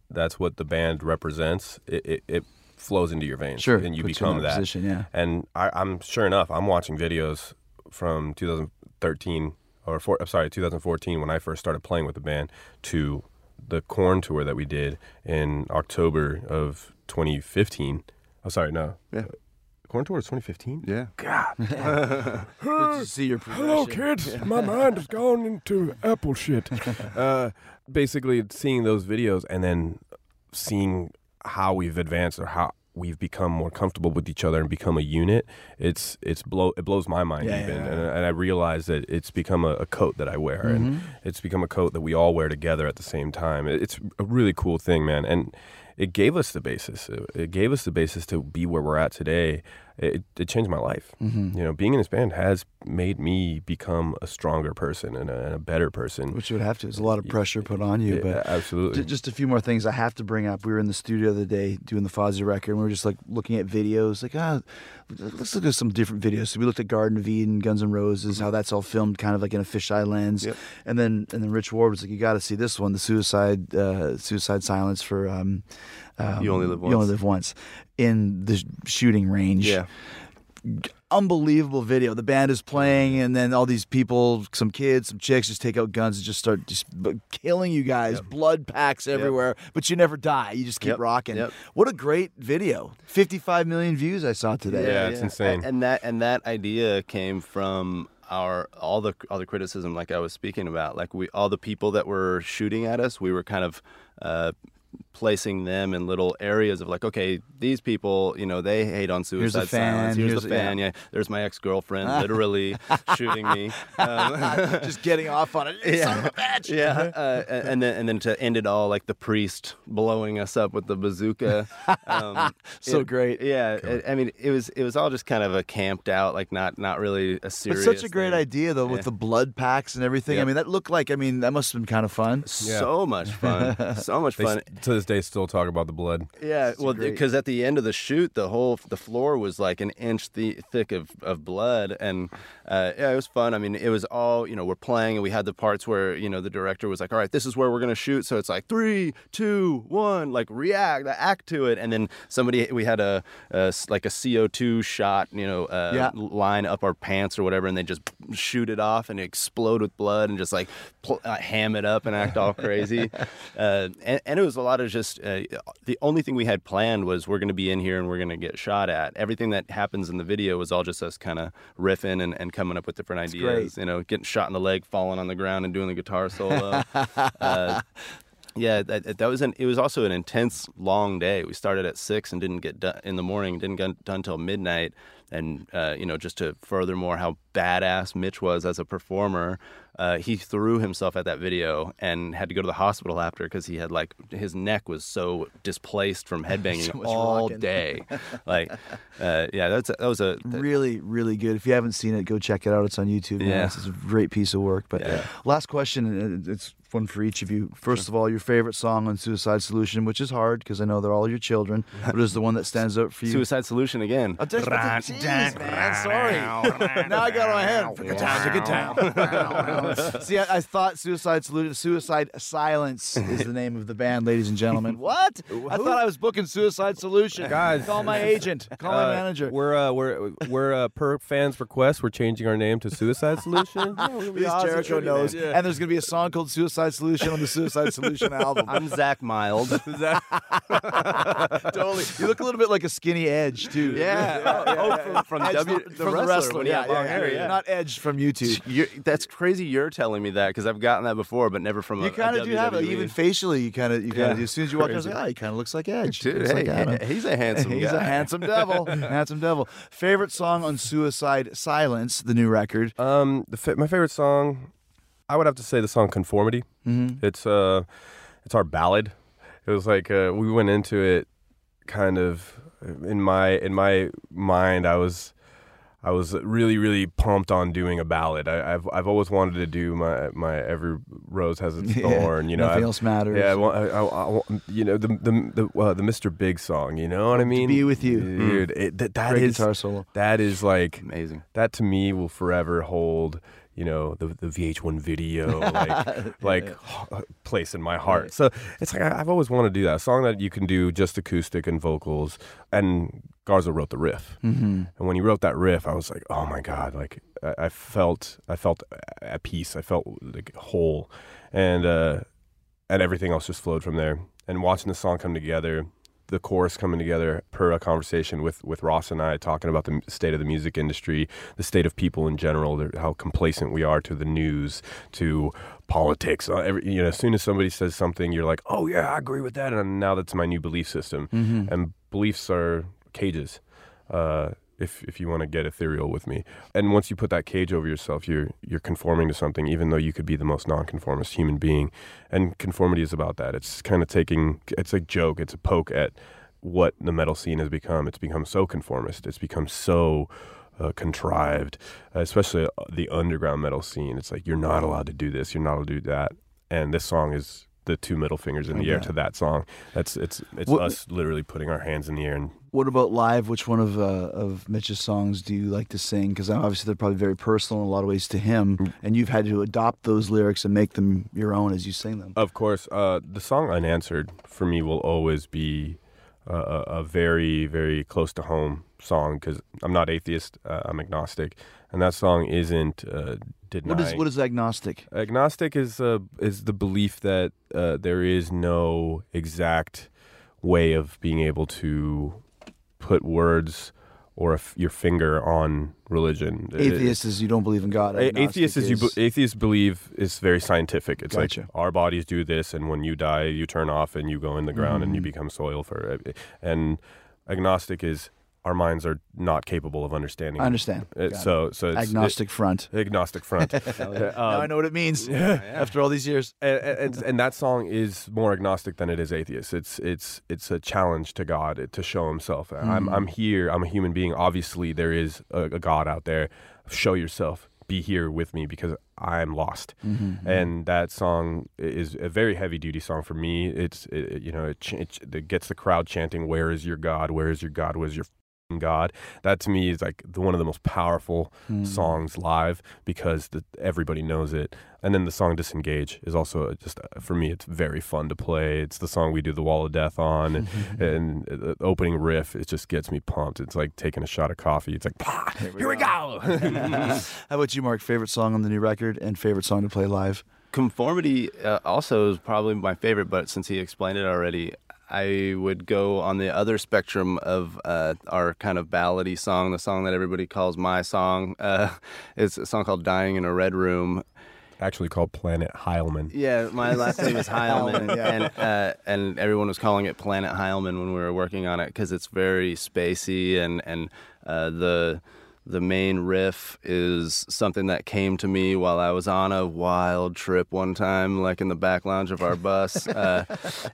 that's what the band represents. It it, it flows into your veins, sure, and you become you that. Position, yeah. And I, I'm sure enough, I'm watching videos from two thousand thirteen. Or four, I'm sorry, two thousand fourteen, when I first started playing with the band, to the Korn tour that we did in October of twenty fifteen. Oh, sorry, no. Yeah. Korn tour is twenty fifteen? Yeah. God. Did you see your progression? Hello, kids. Yeah. My mind has gone into Apple shit. uh, basically, seeing those videos and then seeing how we've advanced or how we've become more comfortable with each other and become a unit, it's it's blow it blows my mind yeah, even yeah, yeah. And, and I realize that it's become a, a coat that I wear, mm-hmm. and it's become a coat that we all wear together at the same time. It's a really cool thing, man, and it gave us the basis it gave us the basis to be where we're at today. It, it changed my life. Mm-hmm. You know, being in this band has made me become a stronger person and a, and a better person, which you would have to. There's a lot of pressure put on you, yeah, but absolutely. Just a few more things I have to bring up. We were in the studio the other day doing the Fozzy record, and we were just like looking at videos, like ah, oh, let's look at some different videos. So we looked at Garden of Eden, Guns N' Roses, mm-hmm. how that's all filmed kind of like in a fisheye lens, yep. and then and then Rich Ward was like, you got to see this one, the Suicide uh, Suicide Silence for. Um, Um, you only live once. You only live once. In the shooting range. Yeah. Unbelievable video. The band is playing, and then all these people, some kids, some chicks, just take out guns and just start just killing you guys. Yep. Blood packs everywhere, yep. but you never die. You just keep yep. rocking. Yep. What a great video. fifty-five million views I saw today. Yeah, yeah it's yeah. insane. And, and that and that idea came from our all the all the criticism, like I was speaking about, like we all the people that were shooting at us, we were kind of uh, placing them in little areas of like, okay, these people, you know, they hate on suicide here's fan, silence. Here's, here's the fan. Yeah. yeah, there's my ex-girlfriend literally shooting me. Um, Just getting off on it. Yeah. Son of a bitch. Yeah, uh, and then and then to end it all, like the priest blowing us up with the bazooka. Um, so it, great. Yeah, cool. it, I mean, it was it was all just kind of a camped out, like not not really a serious. But such a great thing. idea though, with yeah. the blood packs and everything. Yep. I mean, that looked like I mean that must have been kind of fun. Yeah. So much fun. So much fun. To this day, still talk about the blood. Yeah, well, because at the end of the shoot, the whole the floor was like an inch th thick of, of blood, and uh, yeah, it was fun. I mean, it was all, you know, we're playing, and we had the parts where, you know, the director was like, all right, this is where we're gonna shoot. So it's like three, two, one, like react, act to it, and then somebody we had a, a like a C O two shot, you know, uh, yeah. line up our pants or whatever, and they just shoot it off and explode with blood and just like pl uh, ham it up and act all crazy, uh, and, and it was a lot of just uh, the only thing we had planned was we're going to be in here and we're going to get shot at. Everything that happens in the video was all just us kind of riffing and, and coming up with different That's ideas. Great. You know, getting shot in the leg, falling on the ground, and doing the guitar solo. uh, yeah, that, that was an. It was also an intense, long day. We started at six and didn't get done in the morning. Didn't get done till midnight. And uh, you know, just to furthermore how badass Mitch was as a performer. Uh, he threw himself at that video and had to go to the hospital after because he had like his neck was so displaced from headbanging so all rocking. day. Like, uh, yeah, that's a, that was a that, really really good. If you haven't seen it, go check it out. It's on YouTube. Yeah, it's a great piece of work. But yeah. last question, it's one for each of you. First sure. of all, your favorite song on Suicide Solution, which is hard because I know they're all your children, but is the one that stands out for you? Suicide Solution again. Oh, just, geez, man, sorry. Now I got my head. Pick a town, pick a town. See, I, I thought Suicide Suicide Silence is the name of the band, ladies and gentlemen. What? I thought I was booking Suicide Solution. Guys, call my agent. Call uh, my manager. We're uh, we're we're uh, per fans' request. We're changing our name to Suicide Solution. Oh, at least awesome. Jericho knows. Yeah. And there's gonna be a song called Suicide Solution on the Suicide Solution album. I'm Zach Mild. Zach totally. You look a little bit like a skinny Edge too. Yeah. yeah. Oh, yeah, yeah. From, from Edge, w, the, the wrestler. wrestler yeah, yeah, yeah, yeah. Not Edge from YouTube. You're, that's crazy. You You're telling me that because I've gotten that before, but never from you. Kind of do have it, even facially. You kind of, you kind of. Yeah. As soon as you walk, I was like, oh, he kind of looks like Edge. Dude, he hey, like he's a handsome, he's guy. a handsome devil, handsome devil. Favorite song on Suicide Silence, the new record. Um, the fa my favorite song, I would have to say the song Conformity. Mm-hmm. It's uh, it's our ballad. It was like uh, we went into it, kind of in my in my mind, I was. I was really, really pumped on doing a ballad. I, I've I've always wanted to do my my every rose has its thorn. Yeah, you know, nothing I've, else matters. Yeah, I, I, I, I, you know the the the, uh, the Mister Big song. You know what I mean? To be with you, dude. Mm. It, that that Great is guitar solo. That is like amazing. That to me will forever hold. You know, the the V H one video, like, like yeah. place in my heart. So it's like I, I've always wanted to do that. A song that you can do just acoustic and vocals. And Garza wrote the riff. Mm-hmm. And when he wrote that riff, I was like, oh my God, like I, I felt I felt at peace. I felt like whole, and uh, and everything else just flowed from there. And watching the song come together. The chorus coming together per a conversation with, with Ross and I talking about the state of the music industry, the state of people in general, how complacent we are to the news, to politics. Uh, every, you know, as soon as somebody says something, you're like, oh yeah, I agree with that. And now that's my new belief system. Mm-hmm. And beliefs are cages. Uh, if, if you want to get ethereal with me. And once you put that cage over yourself, you're, you're conforming to something, even though you could be the most nonconformist human being. And conformity is about that. It's kind of taking, it's a joke, it's a poke at what the metal scene has become. It's become so conformist. It's become so uh, contrived, uh, especially the underground metal scene. It's like, you're not allowed to do this. You're not allowed to do that. And this song is the two middle fingers in the okay. air to that song. That's it's it's what, us literally putting our hands in the air. And what about live? Which one of uh, of Mitch's songs do you like to sing? Because obviously they're probably very personal in a lot of ways to him, and you've had to adopt those lyrics and make them your own as you sing them. Of course, uh, the song "Unanswered" for me will always be a, a very very close to home song because I'm not atheist. Uh, I'm agnostic, and that song isn't. Uh, Denying. What is what is agnostic? Agnostic is uh, is the belief that uh, there is no exact way of being able to put words or if your finger on religion. Atheist it, is you don't believe in God. Atheist is, is you atheists believe is very scientific. It's gotcha. Like our bodies do this, and when you die, you turn off and you go in the ground mm. and you become soil for. And agnostic is our minds are not capable of understanding. I understand. It, so it. so it's, agnostic it, front. Agnostic front. um, now I know what it means. Yeah, yeah. After all these years, and, and, and that song is more agnostic than it is atheist. It's it's it's a challenge to God to show Himself. Mm. I'm I'm here. I'm a human being. Obviously, there is a, a God out there. Show yourself. Be here with me because I'm lost. Mm-hmm. And that song is a very heavy-duty song for me. It's it, you know it, ch- it, it gets the crowd chanting, "Where is your God? Where is your God? Where's your God?" That to me is like the, one of the most powerful mm. songs live because the, everybody knows it. And then the song "Disengage" is also just uh, for me. It's very fun to play. It's the song we do the Wall of Death on, and, and the opening riff it just gets me pumped. It's like taking a shot of coffee. It's like bah, here we here go. We go. How about you, Mark? Favorite song on the new record and favorite song to play live? Conformity uh, also is probably my favorite, but since he explained it already. I would go on the other spectrum of uh, our kind of ballady song, the song that everybody calls my song. Uh, it's a song called Dying in a Red Room. Actually called Planet Heilman. Yeah, my last name is Heilman, and uh, and everyone was calling it Planet Heilman when we were working on it because it's very spacey, and, and uh, the... The main riff is something that came to me while I was on a wild trip one time, like in the back lounge of our bus. Uh,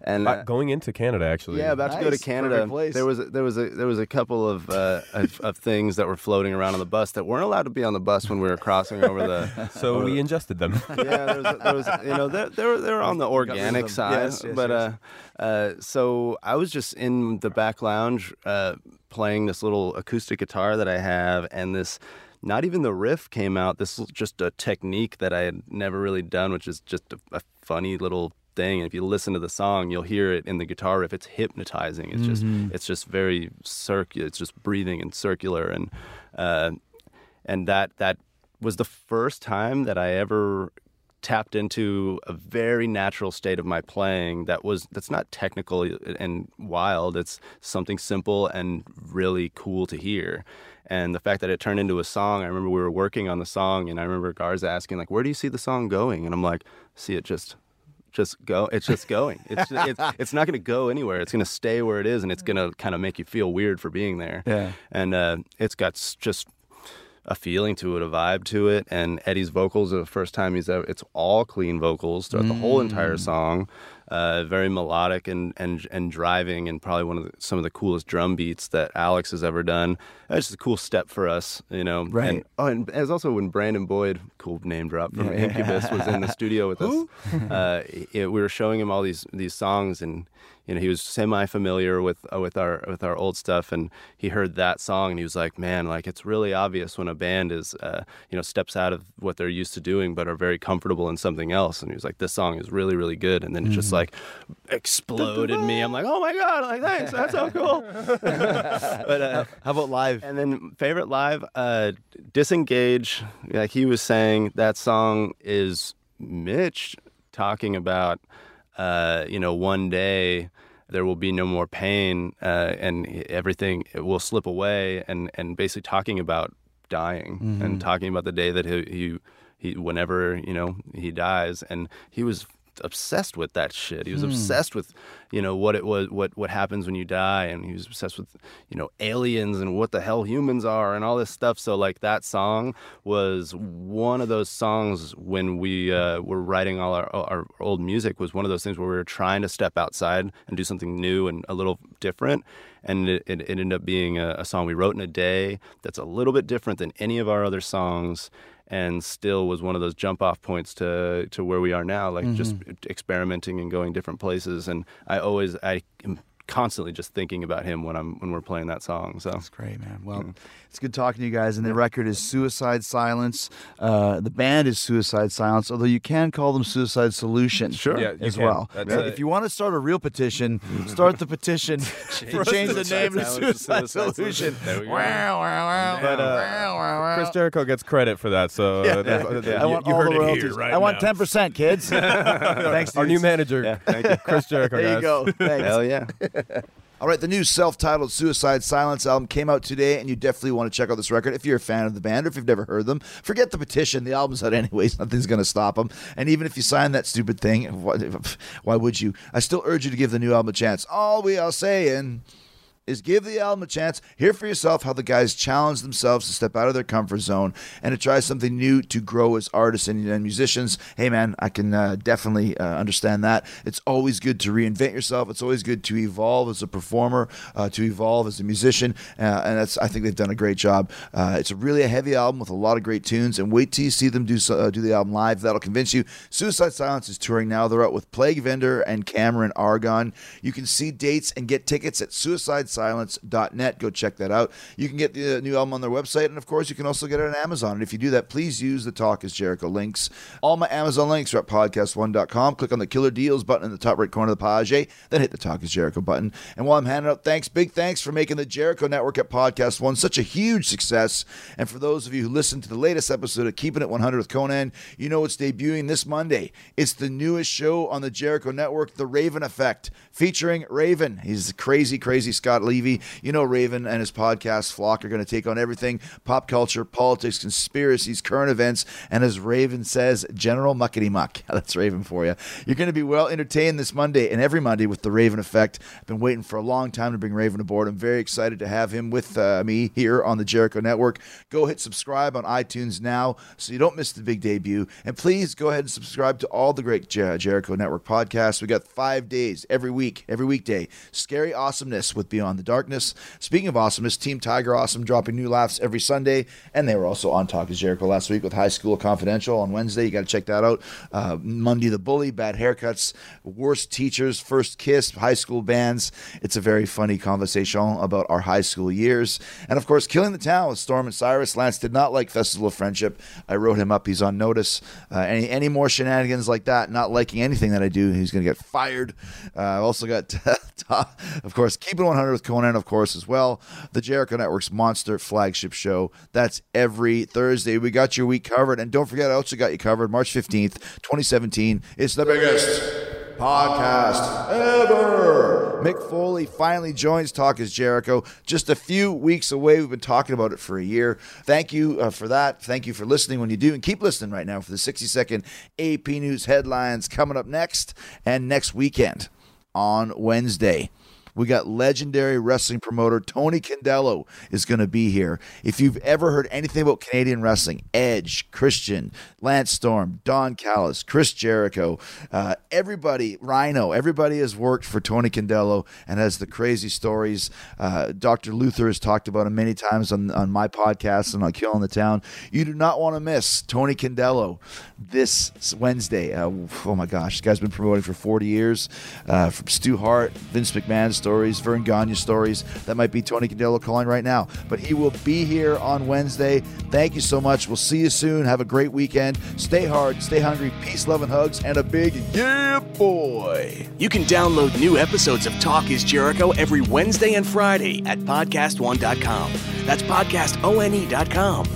and uh, going into Canada, actually. Yeah, about nice. to go to Canada. There was there was a there was a couple of, uh, of of things that were floating around on the bus that weren't allowed to be on the bus when we were crossing over the. So over we the, ingested them. Yeah, there was, there was you know they're they're, they're on the organic side, yes, yes, but yes. Uh, uh, so I was just in the back lounge. Uh, playing this little acoustic guitar that I have, and this, not even the riff came out, this is just a technique that I had never really done, which is just a, a funny little thing. And if you listen to the song, you'll hear it in the guitar riff. It's hypnotizing. It's mm-hmm. just, it's just very circular. It's just breathing and circular. And, uh, and that, that was the first time that I ever tapped into a very natural state of my playing that was that's not technical and wild. It's something simple and really cool to hear. And the fact that it turned into a song, I remember we were working on the song, and I remember Garza asking, like, where do you see the song going? And I'm like, see it just... Just go. It's just going. It's just, it's, it's not going to go anywhere. It's going to stay where it is, and it's going to kind of make you feel weird for being there. Yeah. And uh, it's got just... a feeling to it, a vibe to it, and Eddie's vocals are the first time he's ever. It's all clean vocals throughout mm. the whole entire song, uh, very melodic and and and driving, and probably one of the, some of the coolest drum beats that Alex has ever done. It's just a cool step for us, you know. Right. And, oh, and it was also when Brandon Boyd, cool name drop from yeah. Incubus, was in the studio with us. uh, it, we were showing him all these these songs and. You know, he was semi-familiar with uh, with our with our old stuff, and he heard that song, and he was like, "Man, like it's really obvious when a band is, uh, you know, steps out of what they're used to doing, but are very comfortable in something else." And he was like, "This song is really, really good." And then it just like exploded me. I'm like, "Oh my god! Like thanks, that's so cool." But uh, how about live? And then favorite live, uh, Disengage. Like he was saying, that song is Mitch talking about. Uh, you know, one day there will be no more pain, uh, and everything it will slip away. And, and basically talking about dying mm-hmm. and talking about the day that he, he he whenever you know he dies. And he was obsessed with that shit. He was mm. obsessed with you know what it was, what what happens when you die, and he was obsessed with you know aliens and what the hell humans are and all this stuff. So like that song was one of those songs when we uh, were writing all our our old music was one of those things where we were trying to step outside and do something new and a little different. And it, it ended up being a, a song we wrote in a day that's a little bit different than any of our other songs. And still was one of those jump off points to, to where we are now, like mm-hmm. just experimenting and going different places. And I always, I am constantly just thinking about him when I'm when we're playing that song. So that's great, man. Well, yeah. It's good talking to you guys. And the record is Suicide Silence. Uh, the band is Suicide Silence, although you can call them Suicide Solution sure. yeah, as can. well. That's if a... you want to start a real petition, start the petition to change the name to Suicide Solution. There we go. Wow, wow, wow. But, uh, wow, wow. Chris Jericho gets credit for that, so yeah. that's, that's, yeah. you, I want you all heard the royalties. It here right I want now. ten percent, kids. Thanks, our dudes. New manager, yeah. Thank you. Chris Jericho. There guys. You go. Thanks. Hell yeah. All right, the new self-titled Suicide Silence album came out today, and you definitely want to check out this record if you're a fan of the band or if you've never heard them. Forget the petition. The album's out anyways. Nothing's going to stop them. And even if you sign that stupid thing, why would you? I still urge you to give the new album a chance. All we are saying is give the album a chance. Hear for yourself how the guys challenge themselves to step out of their comfort zone and to try something new to grow as artists and, and musicians. Hey, man, I can uh, definitely uh, understand that. It's always good to reinvent yourself. It's always good to evolve as a performer, uh, to evolve as a musician, uh, and that's I think they've done a great job. Uh, it's a really a heavy album with a lot of great tunes, and wait till you see them do uh, do the album live. That'll convince you. Suicide Silence is touring now. They're out with Plague Vendor and Cameron Argon. You can see dates and get tickets at Suicide Silence. silence dot net. Go check that out. You can get the new album on their website, and of course you can also get it on Amazon. And if you do that, please use the Talk is Jericho links. All my Amazon links are at podcast one dot com. Click on the Killer Deals button in the top right corner of the page, then hit the Talk is Jericho button. And while I'm handing out thanks, big thanks for making the Jericho Network at Podcast One such a huge success. And for those of you who listened to the latest episode of Keeping It one hundred with Conan, you know it's debuting this Monday. It's the newest show on the Jericho Network, The Raven Effect, featuring Raven. He's the crazy, crazy Scott Levy. You know Raven and his podcast Flock are going to take on everything pop culture, politics, conspiracies, current events, and as Raven says, general muckety muck. That's Raven for you. You're going to be well entertained this Monday and every Monday with The Raven Effect. I've been waiting for a long time to bring Raven aboard. I'm very excited to have him with uh, me here on the Jericho Network. Go hit subscribe on iTunes now so you don't miss the big debut, and please go ahead and subscribe to all the great Jer- Jericho Network podcasts. We got five days every week, every weekday. Scary Awesomeness with Beyond the Darkness. Speaking of awesomeness, Team Tiger Awesome dropping new laughs every Sunday, and they were also on Talk is Jericho last week with High School Confidential on Wednesday. You got to check that out. Uh, Monday the Bully, Bad Haircuts, Worst Teachers, First Kiss, High School Bands. It's a very funny conversation about our high school years. And of course, Killing the Town with Storm and Cyrus. Lance did not like Festival of Friendship. I wrote him up. He's on notice. Uh, any, any more shenanigans like that, not liking anything that I do, he's going to get fired. Uh, I've also got, of course, Keeping one hundred with Conan, of course, as well. The Jericho Network's Monster flagship show. That's every Thursday. We got your week covered. And don't forget, I also got you covered March fifteenth, twenty seventeen. It's the biggest podcast ever. Mick Foley finally joins Talk is Jericho. Just a few weeks away. We've been talking about it for a year. Thank you uh, for that. Thank you for listening when you do. And keep listening right now for the sixty second A P News headlines coming up next and next weekend on Wednesday. We got legendary wrestling promoter Tony Condello is going to be here. If you've ever heard anything about Canadian wrestling, Edge, Christian, Lance Storm, Don Callis, Chris Jericho, uh, everybody, Rhino, everybody has worked for Tony Condello and has the crazy stories. Uh, Doctor Luther has talked about him many times on, on my podcast and on Killing the Town. You do not want to miss Tony Condello this Wednesday. Uh, oh my gosh, this guy's been promoting for forty years. Uh, from Stu Hart, Vince McMahon's stories, Vern Gagne stories. That might be Tony Condello calling right now, but he will be here on Wednesday. Thank you so much. We'll see you soon. Have a great weekend. Stay hard, stay hungry. Peace, love, and hugs, and a big yeah, boy. You can download new episodes of Talk is Jericho every Wednesday and Friday at podcast one dot com. That's podcast one dot com.